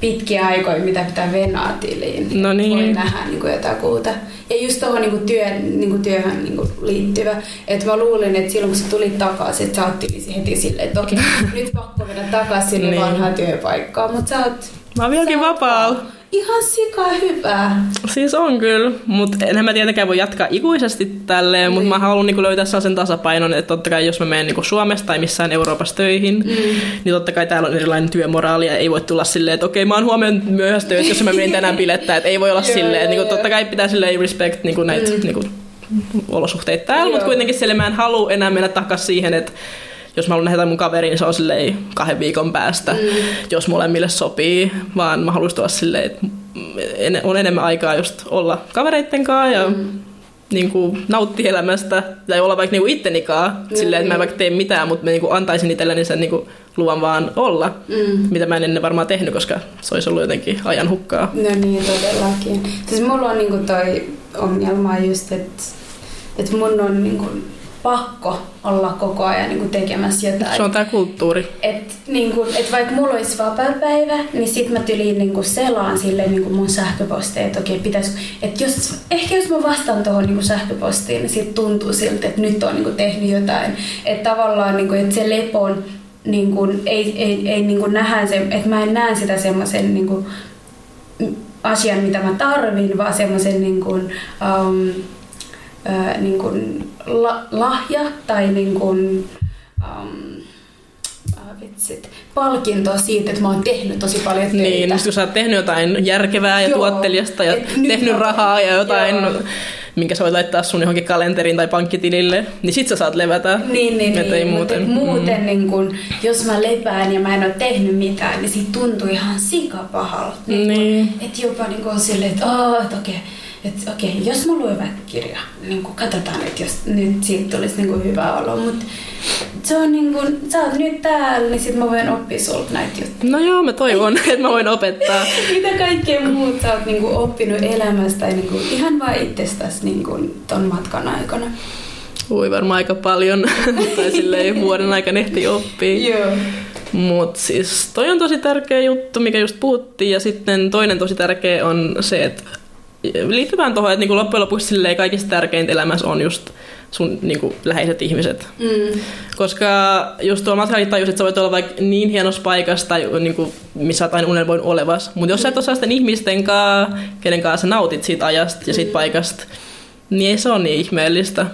pitkiä aikoja, mitä pitää venaa tiliin. No niin. Voi nähdä niinku jotakuuta. Ja just tohon niinku työn, niinku työhön niinku liittyvä. Että mä luulen, että silloin kun sä tulit takaisin, että sä aktivisit heti silleen, että okei, nyt pakko mennä takaisin niin. vanhaan työpaikkaan, mutta sä oot... Mä oon vieläkin vapaalla. Ihan sika hyvää. Siis on kyllä, mutta enhän mä tietenkään voi jatkaa ikuisesti tälleen, mm. mutta mä haluan niinku löytää sellaisen tasapainon, että totta kai jos mä menen niinku Suomesta tai missään Euroopassa töihin, mm. niin totta kai täällä on erilainen työmoraali ja ei voi tulla silleen, että okei, okay, mä oon huomenna myöhässä töissä, jos mä menen tänään bilettää, että ei voi olla silleen, että totta kai pitää silleen respect niinku näitä... Mm. Niinku, olosuhteet täällä, mutta kuitenkin siellä mä en halua enää mennä takaisin siihen, että jos mä haluan nähdä mun kaveriin, niin se on silleen kahden viikon päästä, mm. jos molemmille sopii, vaan mä haluaisin tulla silleen, että on enemmän aikaa just olla kavereitten kanssa ja mm. niinku nauttia elämästä tai olla vaikka niinku ittenikaan, mm. silleen, että mä en vaikka tee mitään, mutta mä niinku antaisin itselleni sen niinku luvan vaan olla, mm. mitä mä en ennen varmaan tehnyt, koska se olisi ollut jotenkin ajan hukkaa. No niin, todellakin. Siis mulla on niinku toi ongelma just, että Että mun on niinku pakko olla koko ajan niinku tekemässä jotain. Se on tää kulttuuri. Että niinku, et vaikka mulla olisi vapaapäivä, niin sit mä tyliin niinku selaan silleen niinku mun sähköpostiin, että okei, pitäis, et jos, ehkä jos mä vastaan tohon niinku sähköpostiin, niin sit tuntuu siltä, että nyt on niinku tehnyt jotain. Että tavallaan niinku, et se lepon niinku, ei, ei, ei niinku nähdä se, että mä en näe sitä semmosen niinku asian, mitä mä tarvin, vaan semmosen niinku... Um, Äh, niin kuin la- lahja tai niin kuin, um, äh, vitsit, palkintoa siitä, että mä oon tehnyt tosi paljon töitä. Niin, just kun sä oot tehnyt jotain järkevää ja joo, tuottelijasta ja tehnyt rahaa ja jotain, joo. minkä sä voit laittaa sun johonkin kalenteriin tai pankkitilille, niin sit sä saat levätä. Niin, niin, et niin muuten, muuten mm. niin kun, jos mä lepään ja mä en oo tehnyt mitään, niin sit tuntuu ihan sikapahalta. Niin niin. Että jopa niin kun on silleen, että aah, et okei. Että okei, okay, jos mä luen vaikka kirja, niin katsotaan, että jos nyt siitä tulisi niin hyvä olo, mutta se on niin kuin, sä oot nyt täällä, niin sit mä voin oppia sulta näitä juttuja. No joo, mä toivon, että mä voin opettaa. Mitä kaikkea muut sä oot niin oppinut elämästä tai niin ihan vain itsestäsi niin ton matkan aikana? Ui, varmaan aika paljon, tai silleen vuoden aikana ehti oppii. Joo. Mut siis toi on tosi tärkeä juttu, mikä just puhuttiin, ja sitten toinen tosi tärkeä on se, että liittyvään tuohon, että niinku loppujen lopuksi kaikista tärkeintä elämässä on just sun niinku läheiset ihmiset. Mm. Koska just tuolla matkalla tajus, että sä voit olla vaikka niin hienossa paikassa, tai niinku, missä olet aina unelmoin olevas. Mutta jos sä et osaa sitten ihmisten kanssa, kenen kanssa sä nautit siitä ajasta ja siitä mm. paikasta, niin ei se ole niin ihmeellistä.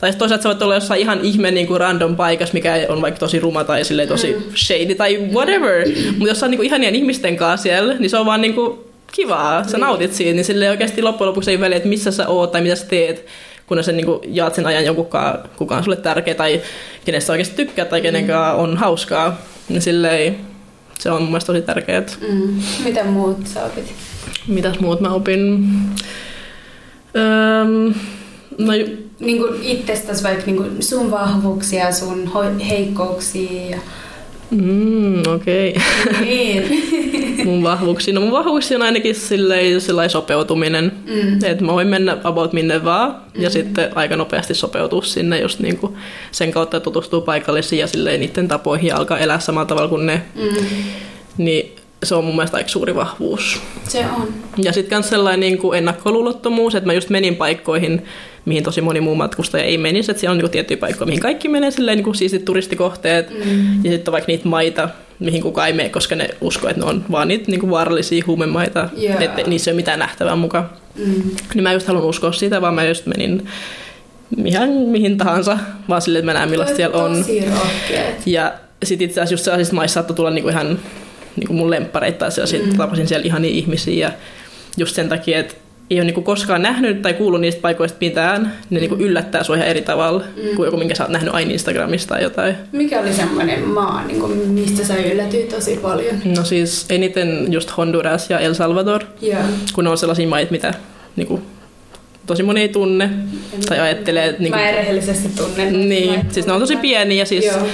Tai toisaalta sä voit olla jossain ihan ihme niinku random paikassa, mikä on vaikka tosi ruma tai silleen, tosi mm. shady tai whatever. Mm. Mutta jos sä oot niinku ihanien ihmisten kanssa siellä, niin se on vaan niinku... kivaa, sä niin. nautit siitä, niin silleen oikeasti loppujen lopuksi ei väliä, että missä sä oot tai mitä sä teet, kun sä niinku jaat sen ajan jonkun kukaan, kuka on sulle tärkeä tai kenestä sä oikeasti tykkää tai kenenkaan on hauskaa, niin silleen se on mun mielestä tosi tärkeää. Mm. Mitä muut sä opit? Mitäs muut mä opin? Öm, no ju- niin kuin itsestäsi vaikka niin kuin sun vahvuuksia, sun heikkouksia ja... Mm, okei. Okay. Niin. mun vahvuuksia. No mun vahvuuksia on ainakin silleen, silleen sopeutuminen. Mm. Että mä voin mennä about minne vaan mm. ja sitten aika nopeasti sopeutua sinne just niinku sen kautta tutustuu paikallisiin ja silleen niiden tapoihin ja alkaa elää samalla tavalla kuin ne. Mm. Niin se on mun mielestä aika suuri vahvuus. Se on. Ja sitten kans sellainen niinku ennakkoluulottomuus, että mä just menin paikkoihin, mihin tosi moni muu matkustaja ei menisi. Että siellä on niinku tiettyjä paikkoja, mihin kaikki menee, silleen niinku siistit turistikohteet. Mm. Ja sitten on vaikka niitä maita, mihin kukaan ei mene, koska ne uskoo, että ne on vaan niitä niinku vaarallisia huumemaita. Yeah. Että niissä ei ole mitään nähtävää mukaan. Mm. Niin mä just haluan uskoa sitä, vaan mä just menin ihan mihin tahansa, vaan silleen, että mä näen millaista siellä on. Ja sitten itse asiassa just sellaisista maissa saattoi tulla niinku ihan niinku mun lemppareita tai sellaisia. Mm. Tapasin siellä ihania ihmisiä ja just sen takia, että ei ole niinku koskaan nähnyt tai kuullut niistä paikoista mitään, ne mm. niinku yllättää sua ihan eri tavalla mm. kuin joku, minkä sä oot nähnyt aina Instagramista tai jotain. Mikä oli semmoinen maa, niinku, mistä sä yllätyit tosi paljon? No siis eniten just Honduras ja El Salvador, yeah. kun on sellaisia maita, mitä niinku, tosi moni ei tunne. En tai ajattelee, että... Niin kuin, mä en rehellisesti tunne. Niin, siis ne on tosi pieniä ja siis... Joo.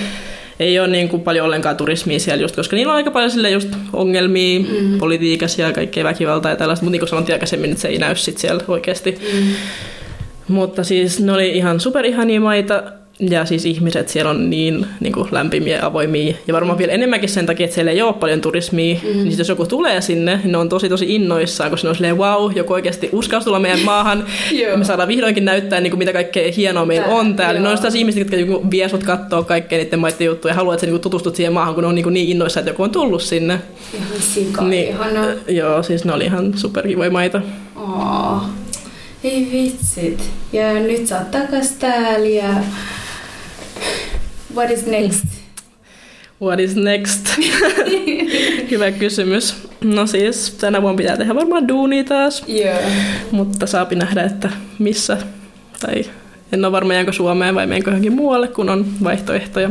Ei ole niin kuin paljon ollenkaan turismia siellä just, koska niillä on aika paljon sille just ongelmia, mm. politiikassa ja kaikkea väkivaltaa ja tällaista, mutta niin kuin sanottiin aikaisemmin, että se ei näy sit siellä oikeasti. Mm. Mutta siis ne oli ihan superihania maita ja siis ihmiset siellä on niin, niin kuin lämpimiä ja avoimia ja varmaan vielä enemmänkin sen takia, että siellä ei ole paljon turismia, mm. niin sit jos joku tulee sinne, niin ne on tosi tosi innoissaan, koska ne on silleen wow, joku oikeasti uskalsi tulla meidän maahan ja me saadaan vihdoinkin näyttää, niin kuin mitä kaikkea hienoa meillä Tää, on täällä. Joo. Ne on taas ihmiset, jotka joku vie sut kattoo kaikkea niiden maiden juttuja ja haluaa, että sä niin tutustut siihen maahan, kun ne on niin, niin innoissaan, että joku on tullut sinne. Ihan sika niin, ihanaa. Joo, siis ne oli ihan superkivoja maita. Oh. Ei vitsit. Ja nyt sä oot takas täällä ja... What is next? What is next? Hyvä kysymys. No siis, tänä vuonna pitää tehdä varmaan duunia taas. Yeah. Mutta saapi nähdä, että missä. Tai en ole varma, jäänkö Suomeen vai meenkö johonkin muualle, kun on vaihtoehtoja.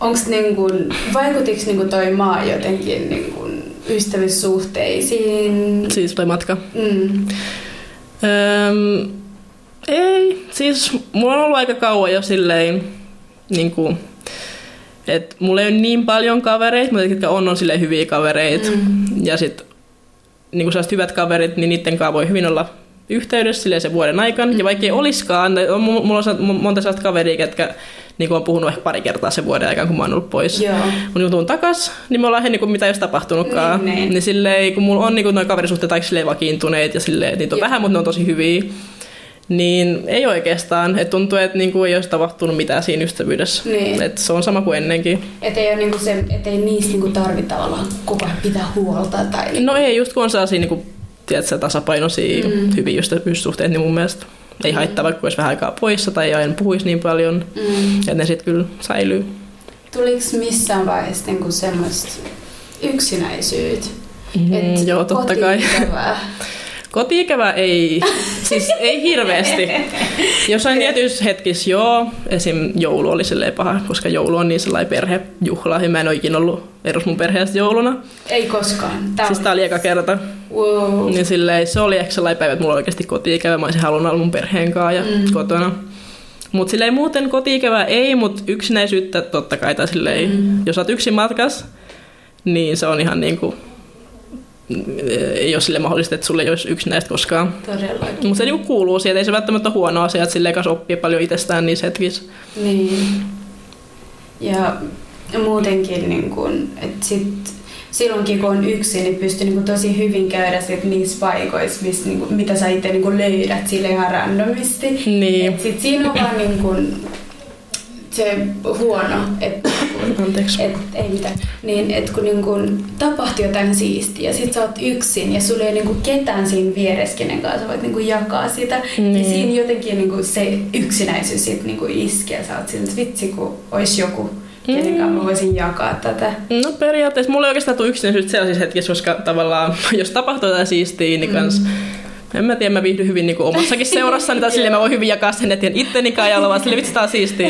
Onks niinku, vaikutiko niinku toi maa jotenkin niinku ystävyyssuhteisiin? Siis toi matka? Mm. Öm, ei, siis mulla on ollut aika kauan jo silleen, niin kuin, että mulla ei ole niin paljon kavereita, mutta jotka on, on silleen hyviä kavereita. Mm. Ja sitten niin sellaiset hyvät kaverit, niin niiden kanssa voi hyvin olla yhteydessä silleen sen vuoden aikana. Mm. Ja vaikka ei olisikaan, on, mulla on monta sellaista kaveria, jotka niin kuin on puhunut ehkä pari kertaa sen vuoden aikana, kun mä oon ollut pois. Joo. Kun mä tuun takas, niin me ollaan he, niin kuin, mitä ei olisi tapahtunutkaan. Niin, niin. Niin silleen, kun mulla on niin kuin, noi kaverisuhteet aika silleen vakiintuneet ja silleen, niitä on Joo. vähän, mutta ne on tosi hyviä. Niin ei oikeastaan. Et tuntuu, että niinku ei olisi tapahtunut mitään siinä ystävyydessä. Niin. Et se on sama kuin ennenkin. Että ei, niinku ei niistä niinku tarvitse tavallaan koko ajan pitää huolta. Tai niinku. No ei, just kun on sellaisia niinku, tiedätkö, tasapainoisia mm. hyviä ystävyyssuhteita, niin mun mielestä ei mm. haittaa, vaikka olisi vähän aikaa poissa tai aina puhuisi niin paljon. Mm. Ja ne sitten kyllä säilyy. Tuliko missään vaiheessa niinku semmoista yksinäisyyttä? Mm, et joo, totta kai. Koti-ikävää ei, siis ei hirveästi. Jossain tietyissä hetkissä joo, esim. Joulu oli silleen paha, koska joulu on niin sellainen perhejuhla, ja mä en oikein ollut eros mun perheestä jouluna. Ei koskaan. Tää siis tää oli eka kerta. Wow. Niin silleen, se oli ehkä sellainen päivä, että mulla oli oikeasti koti-ikävä, mä olisin halunnut olla mun perheen kanssa ja mm. kotona. Mut silleen muuten koti-ikävää ei, mut yksinäisyyttä totta kai, tai silleen, mm. jos oot yksin matkas, niin se on ihan niinku... ei ole sille mahdollista, että sulle ei olisi yksinäistä koskaan. Todellakin. Mutta se niinku kuuluu siihen, ei se välttämättä ole huono asia, että silleen kanssa oppii paljon itsestään niissä hetkissä. Niin. Ja muutenkin, niin kun, että sit, silloinkin kun on yksin, niin pystyy niin kun tosi hyvin käydä sit niissä paikoissa, missä, niin kun, mitä sä itse niin kun löydät sille ihan randomisti. Niin. Et sit siinä on vaan niin kun, se huono, että et, ei mitään, niin, et kun niin kun tapahtui jotain siistiä ja sit sä oot yksin ja sulla ei ole niin ketään siinä vieressä, kenen kanssa sä voit niin jakaa sitä niin. Ja siinä jotenkin niin se yksinäisyys sit niin iskee, sä oot siltä, vitsi kun ois joku, kenen kanssa mä voisin jakaa tätä. No periaatteessa mulla ei oikeastaan tule yksinäisyyttä sellaisissa hetkissä, koska tavallaan jos tapahtuu jotain siistiä, niin kans en mä tiedä, mä viihdyn hyvin niin kuin omassakin seurassani, tai silleen mä voin hyvin jakaa sen netien itteni kai ja olla vaan silleen, vitsi tää on siistiä.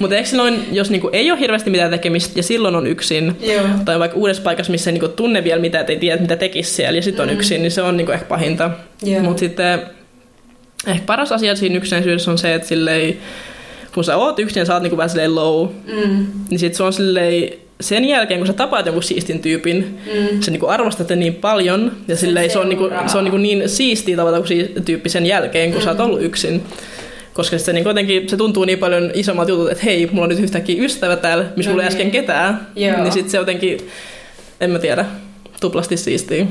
Mutta eikö silloin, jos niin kuin ei ole hirveästi mitään tekemistä ja silloin on yksin, Joo. tai vaikka uudessa paikassa, missä ei niin kuin tunne vielä mitään, ei tiedä, mitä tekisi siellä ja sit on mm. yksin, niin se on niin kuin ehkä pahinta. Mutta sitten ehkä paras asia siinä yksinäisyydessä on se, että silleen, kun sä oot yksin ja sä oot niin kuin vähän silleen low, mm. niin sit se on silleen, sen jälkeen, kun sä tapaat jonkun siistin tyypin, mm. sä niinku arvostat niin paljon, ja se, silleen, se on, niinku, se on niinku niin siistiä tavata kuin tyyppi sen jälkeen, kun mm. sä oot ollut yksin. Koska se, niinku jotenkin, se tuntuu niin paljon isommat jutut, että hei, mulla on nyt yhtäkkiä ystävä täällä, missä no mulla ei äsken ketään. Joo. Niin sit se jotenkin, en mä tiedä, tuplasti siistiä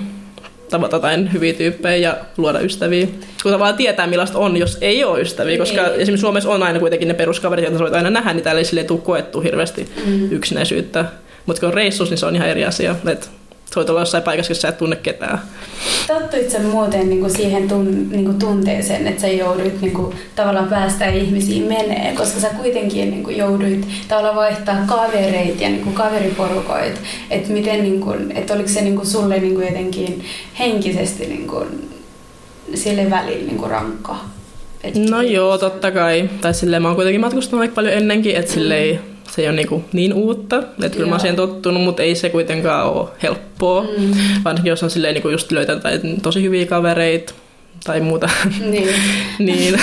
tavata jotain hyviä tyyppejä ja luoda ystäviä. Kun tavallaan tietää, millaista on, jos ei ole ystäviä, koska ei. Esimerkiksi Suomessa on aina kuitenkin ne peruskaverit, joita sä voit aina nähdä, niin täällä ei tule koettua hirveästi mm. yksinäisyyttä. Mutta kun on reissus, niin se on ihan eri asia. Et sä voit olla jossain paikassa, jos sä et tunne ketään. Tottuit sä muuten niinku siihen tun, niinku tunteeseen, että sä joudut niinku, tavallaan päästään ihmisiin menee, koska sä kuitenkin niinku, jouduit tavallaan vaihtaa kavereita ja niinku, kaveriporukoita. Että niinku, et oliko se niinku, sulle niinku, jotenkin henkisesti niinku, sille väliin niinku, rankkaa? Et no joo, totta kai. Tai silleen mä oon kuitenkin matkustanut aika paljon ennenkin, että silleen se ei ole niin, niin uutta, että kyllä Joo. mä oon siihen tottunut, mutta ei se kuitenkaan ole helppoa, mm. varsinkin jos on silleen, niin just löytää tosi hyviä kavereita tai muuta niin. niin.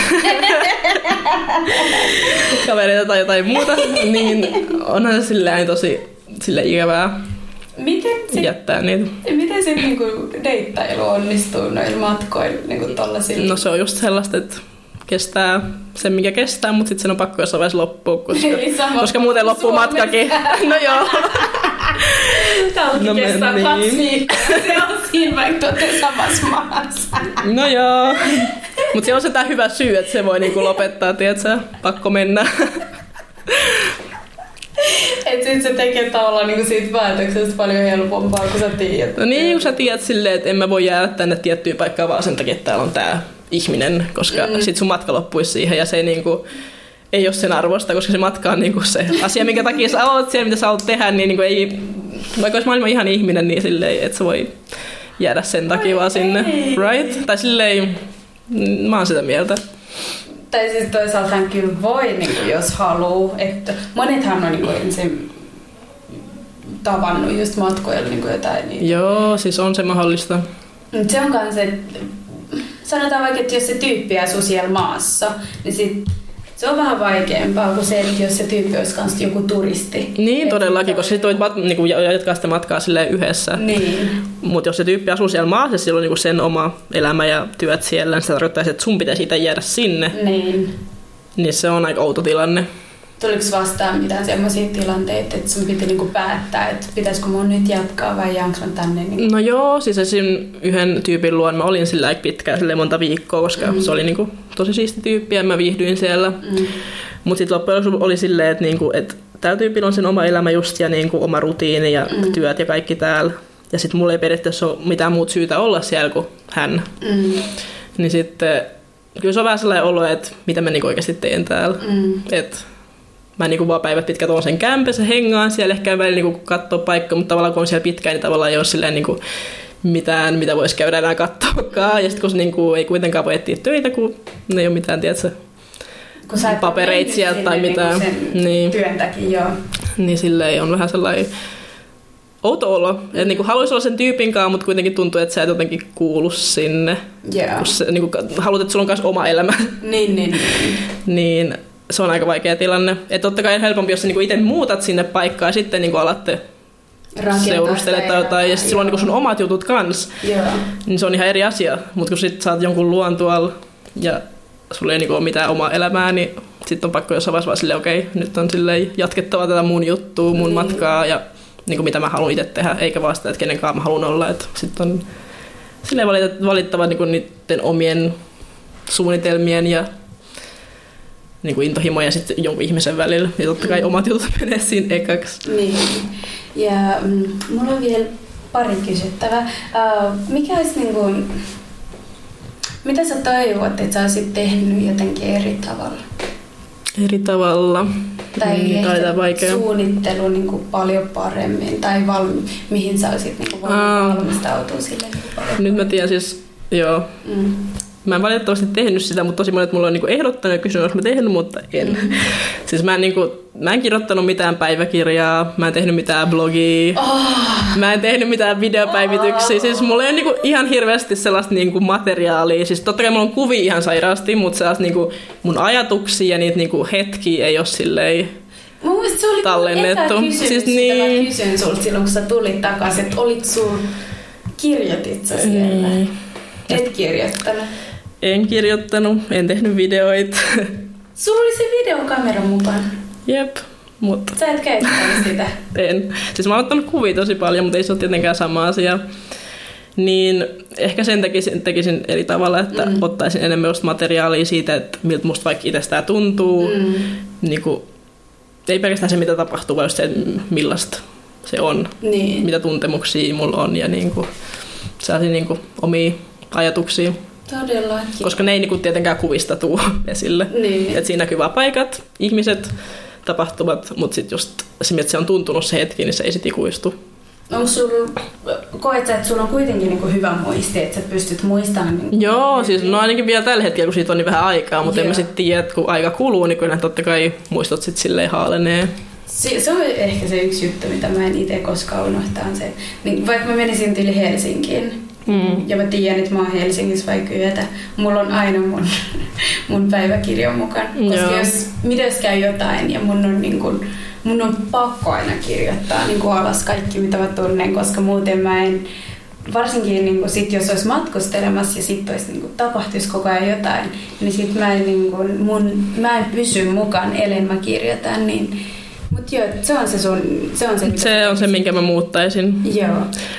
kavereita tai jotain muuta, niin onhan se silleen tosi silleen ikävää miten se, jättää niitä. Miten se niinku deittailu onnistuu noilla matkoilla niinku tollasilla? No se on just sellaista, että kestää sen, mikä kestää, mutta sitten sen on pakko jossain vaiheessa loppua, koska, koska muuten loppuu Suomessa. Matkakin. No joo. Tälläkin no kestää meni. Kaksi viikkoa. Se on siinä vaikka olette samassa maassa. No joo. Mutta se on se tää hyvä syy, että se voi niinku lopettaa, tietsä, pakko mennä. Että sit se tekee tavallaan niinku siitä päätöksestä paljon helpompaa, kun sä tiedät. No niin, kun sä tiedät silleen, että en mä voi jäädä tänne tiettyyn paikkaan vaan sen takia, että täällä on tää ihminen, koska mm. sit sun matka loppuisi siihen ja se ei, niinku, ei ole sen arvosta, koska se matka on niinku se asia, minkä takia sä oot siellä, mitä sä oot tehdä, niin niinku ei, vaikka olisi maailman ihan ihminen, niin silleen, että sä voi jäädä sen takia vaan sinne, right? Tai silleen, mä oon sitä mieltä. Tai siis toisaalta kyllä voi, niin kuin, jos haluu, että monethan on niin kuin, ensin tavannut just matkoilla niin kuin jotain. Niin. Joo, siis on se mahdollista. Mut se on kans, että sanotaan vaikka, että jos se tyyppi asuu siellä maassa, niin sit se on vähän vaikeampaa kuin se, että jos se tyyppi olisi kans joku turisti. Niin, todellakin, koska sit voit mat- niinku jatkaa sitä matkaa silleen yhdessä. Niin. Mutta jos se tyyppi asuu siellä maassa, silloin niinku sen oma elämä ja työt siellä, niin se tarkoittaisi, että sun pitäisi itse jäädä sinne. Niin. Niin se on aika outo tilanne. Tuliko vastaan mitään semmoisia tilanteita, että sun piti niinku päättää, että pitäisikö mun nyt jatkaa vai jaanko mä tänne? Niinku? No joo, siis esim. Yhden tyypin luon mä olin sillä pitkään, sillä monta viikkoa, koska mm. se oli niinku tosi siisti tyyppi ja mä viihdyin siellä. Mm. Mutta sitten loppujen lopuksi oli silleen, että niinku, et tää tyypillä on sen oma elämä just ja niinku oma rutiini ja mm. työt ja kaikki täällä. Ja sitten mulla ei periaatteessa ole mitään muuta syytä olla siellä kuin hän. Mm. Niin sitten kyllä se on vähän sellainen olo, että mitä mä niinku oikeasti teen täällä. Mm. Et, mä niinku vaan päivät pitkät oon sen kämpässä, hengaan siellä, ehkä välillä niinku kattoo paikkaa, mutta tavallaan kun on siellä pitkään, niin tavallaan ei ole niinku mitään, mitä voisi käydä enää kattoakaan. Ja sitten kun se niinku ei kuitenkaan voi etsiä töitä, kun ne ei ole mitään, tiedätkö, papereita sieltä tai mitään. Niinku niin. Työn takia, joo. Niin silleen on vähän sellainen outo olo. Mm. Että niinku haluaisi olla sen tyypin kanssa, mutta kuitenkin tuntuu, että sä et jotenkin kuulu sinne. Yeah. Kun se, niinku, haluat, että sulla on kanssa oma elämä. Niin, niin. niin. Se on aika vaikea tilanne. Et totta kai on helpompi, jos sä niinku itse muutat sinne paikkaan ja sitten niinku alatte seurustella tai jotain. Ja silloin niinku sun omat jutut kans. Joo. Niin se on ihan eri asia. Mutta kun sit saat jonkun luon tuolla ja sulla ei niinku ole mitään omaa elämää, niin sit on pakko jossain vaiheessa vaan silleen, okei, okay, nyt on silleen jatkettava tätä mun juttua, mun mm. matkaa ja niinku mitä mä haluan itse tehdä. Eikä vaan sitä, että kenenkaan mä haluan olla. Et sit on silleen valittava niinku niiden omien suunnitelmien ja niin kuin intohimoja sitten jonkun ihmisen välillä, niin totta kai omat jutut menee siinä ekaksi. Niin. Ja mm, mulla on vielä pari kysyttävää. Uh, mikä olisi niin kuin, mitä sä toivot, että sä olisit tehnyt jotenkin eri tavalla? Eri tavalla? Tai mm, ehkä suunnittelu niin kuin paljon paremmin, tai valmi, mihin sä olisit niin kuin valmistautua sille. Niin nyt mä tiedän siis, joo. Mm. Mä en valitettavasti tehnyt sitä, mutta tosi monet mulla on niinku ehdottanut ja kysynyt, olis mä tehnyt, mutta en. Mm. Siis mä en, niinku, mä en kirjoittanut mitään päiväkirjaa, mä en tehnyt mitään blogia, oh. mä en tehnyt mitään videopäivityksiä. Oh. Siis mulla ei ole niinku ihan hirveästi sellaista niinku materiaalia. Siis totta kai mulla on kuvia ihan sairaasti, mutta sellaista niinku mun ajatuksia ja niitä niinku hetkiä ei ole silleen tallennettu. Mä muistin, se oli siis niin... mä kysyin sulta silloin, kun sä tulit takaisin, että olit sun kirjoitit sä siellä? Mm. Et kirjoittanut? En kirjoittanut, en tehnyt videoita. Sulla oli se videokamera mukaan? Jep, mutta... Sä et käyttänyt sitä? En. Siis mä oon ottanut kuvia tosi paljon, mutta ei se ole tietenkään sama asia. Niin ehkä sen tekisin, tekisin eri tavalla, että mm. ottaisin enemmän just materiaalia siitä, että miltä musta vaikka itsestään tuntuu. Mm. Niin kuin, ei pelkästään se, mitä tapahtuu, vaan just se, millaista se on. Niin. Mitä tuntemuksia mulla on ja niin kuin, saasin niin kuin omia ajatuksia. Todellakin. Koska ne ei niinku tietenkään kuvista tuu esille. Niin. Et siinä näkyy vaan paikat, ihmiset, tapahtumat, mutta sitten just se, että se on tuntunut se hetki, niin se ei sit ikuistu. Onko sulla, koet sä, että sulla on kuitenkin niinku hyvä muisti, että sä pystyt muistamaan? Niinku joo, hetki. Siis no ainakin vielä tällä hetkellä, kun siitä on niin vähän aikaa, mutta en mä sit tiedä, että kun aika kuluu, niin kyllä totta kai muistot sit silleen haalenee. Se, se on ehkä se yksi juttu, mitä mä en itse koskaan unohtaa. Se, niin vaikka mä menisin yli Helsinkiin, Mm. Ja mä tiedän, että mä oon Helsingissä vaikka yötä. Mulla on aina mun, mun päiväkirjan mukaan. Koska Joo. jos mites käy jotain ja mun on, niin kun, mun on pakko aina kirjoittaa niin kun alas kaikki, mitä mä tunnen, koska muuten mä en... Varsinkin niin kun sit, jos olisi matkustelemassa ja sitten niin tapahtuisi koko ajan jotain, niin sit mä en, niin kun, mun, mä en pysy mukaan, ellen mä kirjoitan. Niin, mut joo, se on se sun... Se on se, se, on se minkä mä muuttaisin. Joo.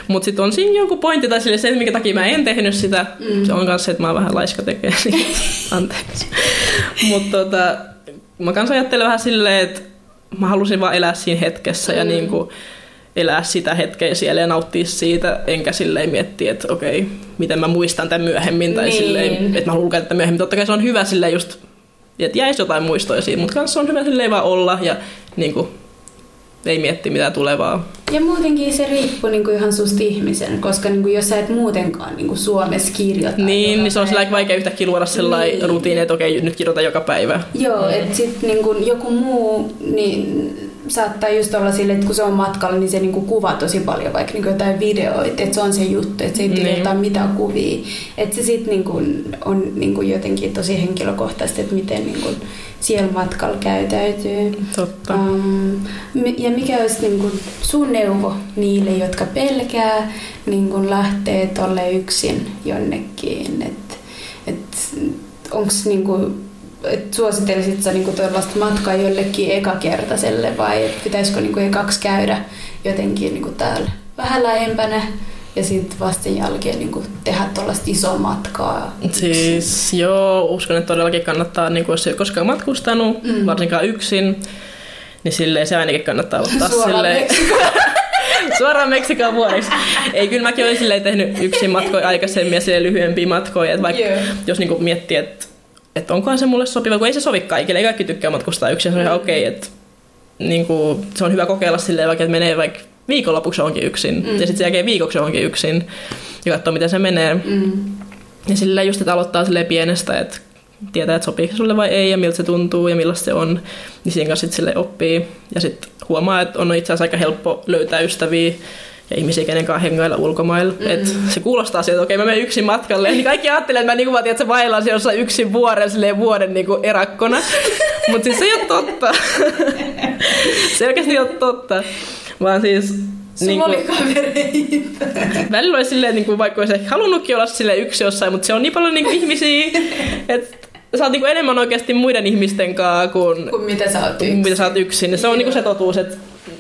Mut sit on siinä joku pointti tai sille se, minkä takia mä en tehnyt sitä. Mm. Se on kans se, että mä oon vähän laiska tekee. Niin anteeksi. Mut tota, mä kans ajattelen vähän silleen, että mä halusin vaan elää siinä hetkessä mm. ja niinku elää sitä hetkeä siellä ja nauttia siitä. Enkä silleen miettiä, että okei, miten mä muistan tämän myöhemmin. Tai niin. silleen, että mä haluan lukea tämän myöhemmin. Totta kai se on hyvä silleen just... Että jäisi jotain muistoja siitä, mutta kanssa on hyvä silleen vaan olla ja niin kuin, ei mietti mitään tulevaa. Ja muutenkin se riippuu niin kuin ihan susta ihmisen, koska niin kuin, jos sä et muutenkaan niin kuin Suomessa kirjoita. Niin, niin se on vaikea yhtäkkiä luoda sellainen niin. rutiini, että okei, nyt kirjoita joka päivä. Joo, että sitten niin joku muu niin saattaa just olla silleen, että kun se on matkalla, niin se niin kuin kuvaa tosi paljon vaikka niin kuin jotain videoita, että se on se juttu, että se ei kirjoittaa niin. mitään kuvia. Että se sitten niin kuin on niin kuin jotenkin tosi henkilökohtaisesti, että miten niin kuin siellä matkalla käytäytyy. Totta. Um, ja mikä olisi niin kuin sun neuvo niille, jotka pelkää niin kuin lähtee tolle yksin jonnekin? Että et, onko niin kuin... Että suosittelisit sä niinku tuollaista matkaa jollekin ekakertaiselle vai pitäisikö niinku ekaksi käydä jotenkin niinku täällä vähän lähempänä ja sitten vasten jälkeen niinku tehdä tuollaista isoa matkaa? Siis joo, uskon, että todellakin kannattaa, niinku, jos ei ole koskaan matkustanut, mm. varsinkaan yksin, niin silleen se ainakin kannattaa ottaa silleen... Suoraan Meksikoon vuoriksi. Ei, kyllä mäkin olen silleen tehnyt yksin matkoja aikaisemmin ja silleen lyhyempiä matkoja, että vaikka yeah. jos niinku miettii, että että onkohan se mulle sopiva, kun ei se sovi kaikille, ei kaikki tykkää matkustaa yksin, se on ihan okei, okay, että niinku, se on hyvä kokeilla silleen, vaikka että menee vaikka viikonlopuksi onkin yksin, mm. ja sitten se jälkeen viikoksi onkin yksin, ja katsoo, miten se menee. Mm. Ja silleen just, että aloittaa silleen pienestä, että tietää, että sopiiko sulle vai ei, ja miltä se tuntuu, ja millaista se on, niin siinä kanssa sitten silleen oppii, ja sitten huomaa, että on itse asiassa aika helppo löytää ystäviä, ja ihmisiä, kenen kanssa hengailla ulkomailla. Mm-hmm. Et se kuulostaa sieltä, että okei, mä menen yksin matkalle. Niin kaikki ajattelee, että mä niinku vaatin, että se vaellaan jossain yksin vuoren, silleen vuoden niinku erakkona. Mutta siis se ei ole totta. Se oikeasti ei ole totta. Vaan siis... Sulla niin oli kavereita. Välillä olisi silleen, niin kuin, vaikka olisi ehkä halunnutkin olla silleen yksi jossain, mutta se on niin paljon niin kuin ihmisiä, että sä oot niin kuin enemmän oikeasti muiden ihmisten kanssa kuin... Kuin mitä sä oot yksin. Mitä sä oot yksin. Ja se on niin kuin se totuus, että...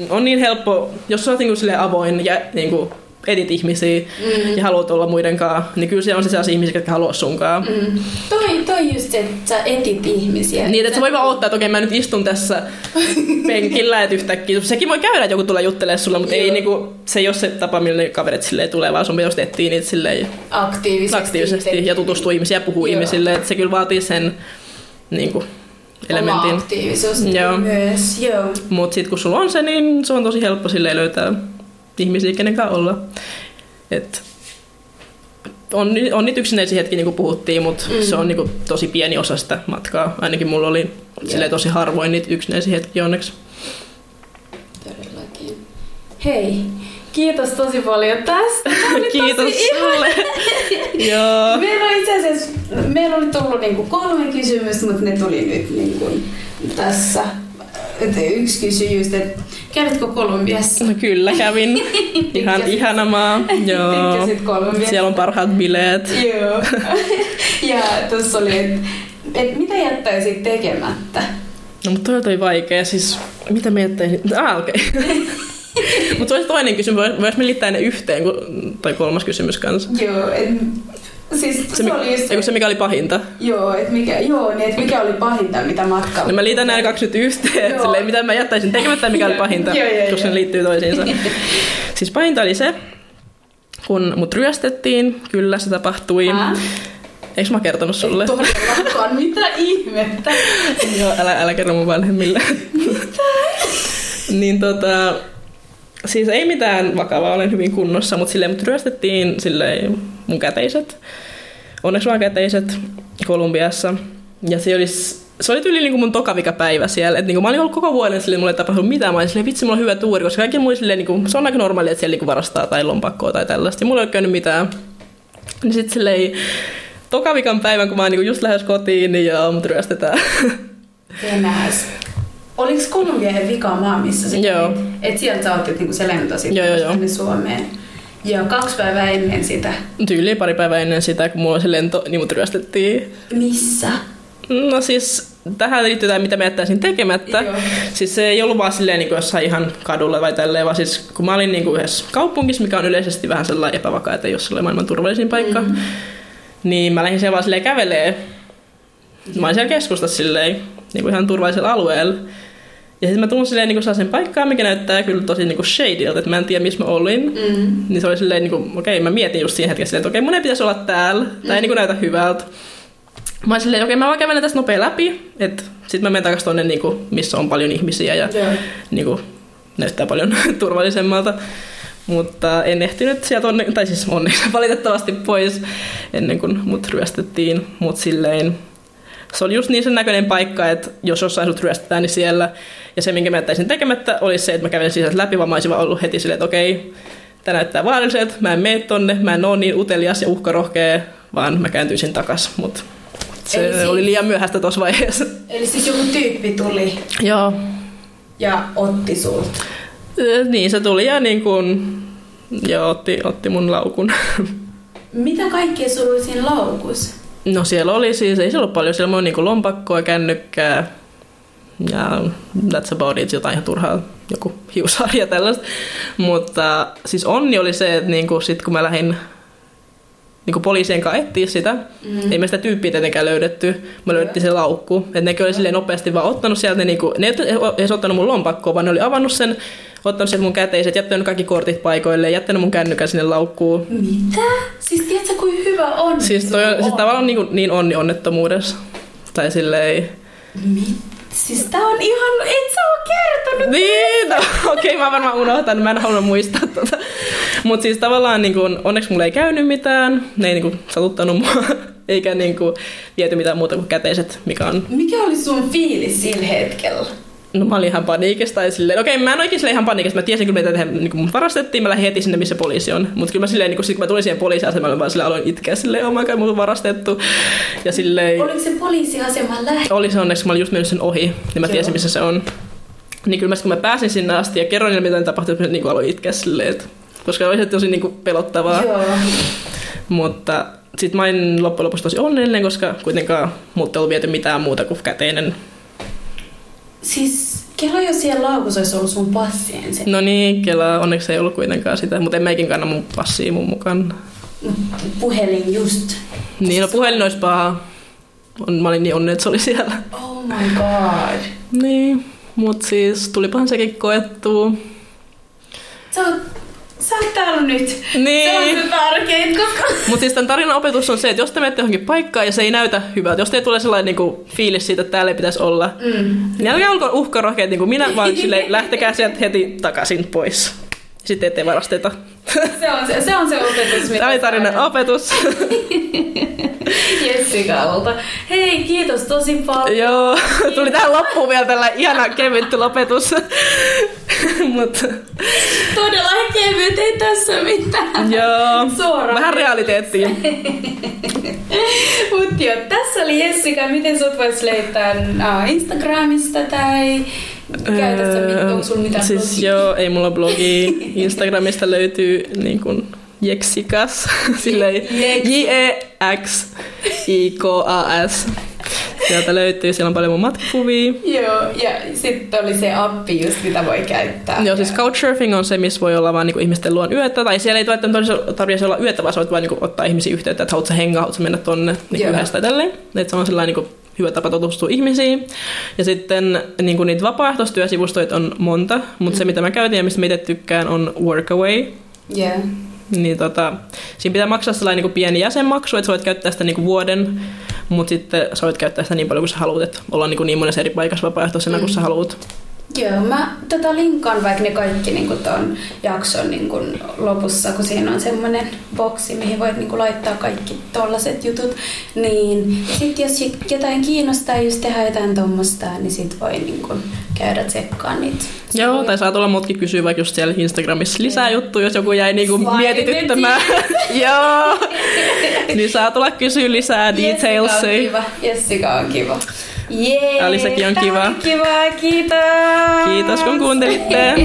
On niin helppo, jos sä oot niinku avoin ja niinku edit ihmisiä mm. ja haluat olla muiden kanssa, niin kyllä siellä on sellaisia ihmisiä, jotka haluaa sunkaan. Mm. Toi, toi just se, että sä etit ihmisiä. Niin, että sä voi vaan odottaa, että okei, mä nyt istun tässä penkillä, että yhtäkkiä. Sekin voi käydä, että joku tulee juttelemaan sulle, mutta ei, niinku, se ei ole se tapa, millä ne kaverit silleen tulee, vaan sun pitäisi etsiä niitä silleen aktiivisesti, aktiivisesti ja tutustua ihmisiä ja puhua Joo. ihmisille. Että se kyllä vaatii sen... Niinku, elementin. Oma aktiivisuus joo. myös, joo. Mut sit kun sulla on se, niin se on tosi helppo silleen löytää ihmisiä, kenenkaan olla. Et on, on niitä yksinäisiä hetkiä, niin kuin puhuttiin, mut mm. se on niin kuin tosi pieni osa sitä matkaa. Ainakin mulla oli silleen tosi harvoin niitä yksinäisiä hetkiä onneksi. Todellakin. Hei! Kiitos tosi paljon tästä. Kiitos sulle. Joo. Meillä on itse asiassa, meillä oli tullut niinku kolme kysymystä, mutta ne tuli nyt niinku tässä. Et yksi kysyi just, että kävitkö Kolumbiassa? No kyllä kävin. Ihan ihana maa. Joo. Siellä on parhaat bileet. Joo. Ja tuossa oli, että et mitä jättäisit tekemättä? No mutta toi oli vaikea. Siis mitä me jättäisin? Ah, okei. Okay. Mutta se olisi toinen kysymys, voisi me liittää ne yhteen, tai kolmas kysymys kanssa. Joo, et, siis se, se oli se... Se mikä oli pahinta. Joo, et mikä, joo niin et mikä oli pahinta, mitä matkalla. Niin mä liitän nämä kaksi nyt yhteen, silleen, mitä mä jättäisin tekemättä, mikä oli pahinta, joo, joo, koska joo. ne liittyy toisiinsa. Siis pahinta oli se, kun mut ryöstettiin, kyllä se tapahtui. Ää? Eiks mä kertonut sulle? Et todellakaan, mitä ihmettä? Joo, älä, älä kerro mun vanhemmille. Mitä? Niin tota... Siis ei mitään vakavaa, olen hyvin kunnossa, mutta silleen mut ryöstettiin silleen mun käteiset, onneksi vaan käteiset Kolumbiassa. Ja se, olis, se oli tyyli niinku mun tokavika päivä siellä, että niinku mä olin ollut koko vuoden silleen, mulle ei tapahtunut mitään, mä olin silleen vitsi, mulla on hyvä tuuri, koska kaikki muille silleen, niinku, se on aika normaalia, että siellä niinku varastaa tai lompakkoa tai tällaista, ja mulla ei ole käynyt mitään. Niin sit silleen tokavikan päivän, kun mä oon niinku just lähes kotiin, niin joo, mut ryöstetään. Venäis. Oliko Kolumbia ihan vika maa, missä sit? Joo. Et sieltä sä otit niinku se lento sit tänne Suomeen. Joo, kaksi päivää ennen sitä. Tyyliin pari päivää ennen sitä, kun mulla oli se lento, niin mut ryöstettiin. Missä? No siis, tähän liittyy tämä, mitä me jättäisin tekemättä. Joo. Siis se ei ollut vaan silleen niin jossain ihan kadulla vai tälleen, vaan siis kun mä olin niin kuin yhdessä kaupungissa, mikä on yleisesti vähän sellainen epävakaa, että jos se oli maailman turvallisin paikka, mm-hmm. niin mä lähdin siellä vaan silleen kävelee. Mä olin siellä keskustassa silleen, niin kuin ihan turvallisella alueella. Ja sitten mä tulin silleen niin kuin sellaisen paikkaan, mikä näyttää kyllä tosi niin kuin shadeilta, että mä en tiedä missä mä olin. Mm-hmm. Niin se oli silleen, niin kuin, okei, mä mietin just siinä hetkessä silleen, että okei, mun ei pitäisi olla täällä, tää mm-hmm. ei niin kuin näytä hyvältä. Mä olin silleen, okei, okay, mä vaan kävelen tästä nopea läpi, että sit mä menen takas tonne, niinku, missä on paljon ihmisiä ja yeah. niinku, näyttää paljon turvallisemmalta. Mutta en ehtinyt sieltä onne, tai siis onneksi valitettavasti pois ennen kuin mut ryöstettiin. Mut silleen, se oli just niin sen näköinen paikka, että jos jossain sut ryöstetään, niin siellä. Ja se, minkä mä jättäisin tekemättä, olisi se, että mä kävelin sisältä läpi, vaan mä olisin vaan ollut heti silleen, että okei, okay, tää näyttää vaaralliselta, mä en mene tonne, mä en oo niin utelias ja uhkarohkea, vaan mä kääntyisin takas. Mut se siis, oli liian myöhäistä tuossa vaiheessa. Eli siis joku tyyppi tuli joo. ja otti sulta? Niin, se tuli ja niin kun, joo, otti, otti mun laukun. Mitä kaikkea sulla oli siinä laukussa? No siellä oli siis, ei se ollut paljon. Siellä oli niin lompakkoa, kännykkää ja that's about it, jotain ihan turhaa, joku hiusharja tällaista. Mutta siis onni oli se, että niin kun, sit kun mä lähdin niinku poliisien kanssa etsiä sitä. Mm. Ei me sitä tyyppiä tietenkään löydetty. Mä löydettiin se laukku. Et nekin oli silleen nopeasti vaan ottanut sieltä. Ne, niinku, ne ei edes ottanut mun lompakkoa, vaan ne oli avannut sen, ottanut sieltä mun käteiset, jättänyt kaikki kortit paikoille ja jättänyt mun kännykän sinne laukkuun. Mitä? Siis tiedätkö, kuinka hyvä on? Siis toi on, on. Siis tavallaan niin, niin onni onnettomuudessa. Tai silleen... Mitä? Siis tää on ihan... Et sä oo kertonut! Niin, no, okei, okay, mä varmaan unohtan, mä en halunnut muistaa tota. Mut siis tavallaan niin kun, onneksi mulla ei käynyt mitään, ne ei niin kun, satuttanut mua, eikä niin kun, viety mitään muuta kuin käteiset, mikä on... Mikä oli sun fiilis sillä hetkellä? No mä olin ihan paniikista ja silleen, okei, okay, mä en oikein silleen ihan paniikista, mä tiesin kyllä, mitä niin mun varastettiin, mä lähdin heti sinne, missä poliisi on. Mut kyllä mä silleen, niin kun, kun mä tulin siihen poliisiasemalle, mä silleen, aloin itkeä silleen, oh my god, mut on varastettu. Ja silleen... Oliko se poliisiaseman lähti? Oli se onneksi, kun mä olin just mennyt sen ohi, niin mä joo. tiesin, missä se on. Niin kyllä mä kun mä pääsin sinne asti ja kerroin niille, mitä tapahtui, mä niin aloin itkeä silleen, että... koska oli se tosi niin kun, pelottavaa. Joo. Mutta sit mä olin loppujen lopuksi tosi onnellinen, koska kuitenkaan multa ei ollut viety mitään muuta kuin käteinen. Siis kela jo siellä laukussa olisi ollut sun passi ensin. No niin, kela onneksi ei ollut kuitenkaan sitä, mutta en mäkin kanna mun passia mun mukaan. Puhelin just. Niin, no puhelin olisi paha. Mä olin niin onnellinen, että se oli siellä. Oh my god. Niin, mut siis tulipahan sekin koettua. Sä oot, sä oot täällä nyt. Niin. Se on tärkein koko. Mut siis tämän tarinan opetus on se, että jos te menette johonkin paikkaan ja se ei näytä hyvältä, jos te tulee sellainen niinku fiilis siitä, että täällä ei pitäisi olla, mm. niin älkää olkoon uhkarohkeet niin kuin minä, vaan silleen, lähtekää sieltä heti takaisin pois. Sitten ettei varasteta. Se on se, se, on se opetus. Mitä tämä oli tarinan opetus. Jessikalta. Hei, kiitos tosi paljon. Joo, kiitos. Tuli tähän loppuun vielä tällainen ihana kevytty lopetus. Mut. Todella kevyt, ei tässä mitään. Joo, suoraan. Vähän realiteettiin. Mut jo, tässä oli Jessika. Miten sut vois löytää Instagramista tai... Käytätkö, öö, onko sulla mitään siis blogia? Joo, ei mulla blogia. Instagramista löytyy niin kuin Jeksikas. J-E-X-I-K-A-S. Sieltä löytyy, siellä on paljon mun matkakuvia. Joo, ja sitten oli se appi just, mitä voi käyttää. Joo, siis Couchsurfing on se, missä voi olla vaan niinku ihmisten luon yötä. Tai siellä ei tarvitse olla yötä, vaan sä voit vaan niinku ottaa ihmisiä yhteyttä, että haluat sä hengaa, haluat sä mennä tonne niinku yhdessä tai tälleen. Että se on sellainen niinku hyvä tapa tutustua ihmisiin. Ja sitten niinku niitä vapaaehtoistyösivustoja on monta, mutta mm. se mitä mä käytin ja mistä mä itse tykkään on Workaway. Yeah. Niin tota, siinä pitää maksaa sellainen niinku pieni jäsenmaksu, että sä voit käyttää sitä niinku vuoden, mutta sitten sä voit käyttää sitä niin paljon kuin sä haluat, että ollaan niinku niin monessa eri paikassa vapaaehtoisena mm. kuin sä haluat. Joo, mä tota linkkaan vaikka ne kaikki niinku ton jakson niinku lopussa, kun siinä on semmonen boksi, mihin voit niinku laittaa kaikki tollaset jutut, niin sit jos jotain kiinnostaa, jos tehdään jotain tommosta, niin sit voi niinku käydä tsekkaan niitä. Joo, tai saa tulla muutkin kysyä vaikka just siellä Instagramissa lisää juttuja, jos joku jäi niinku mietityttämään. Joo, niin saa tulla kysyä lisää detailsia. Jessika on kiva. Jee, Alicekin on kiva. Kiva, kiitos. Kiitos kun kuuntelitte.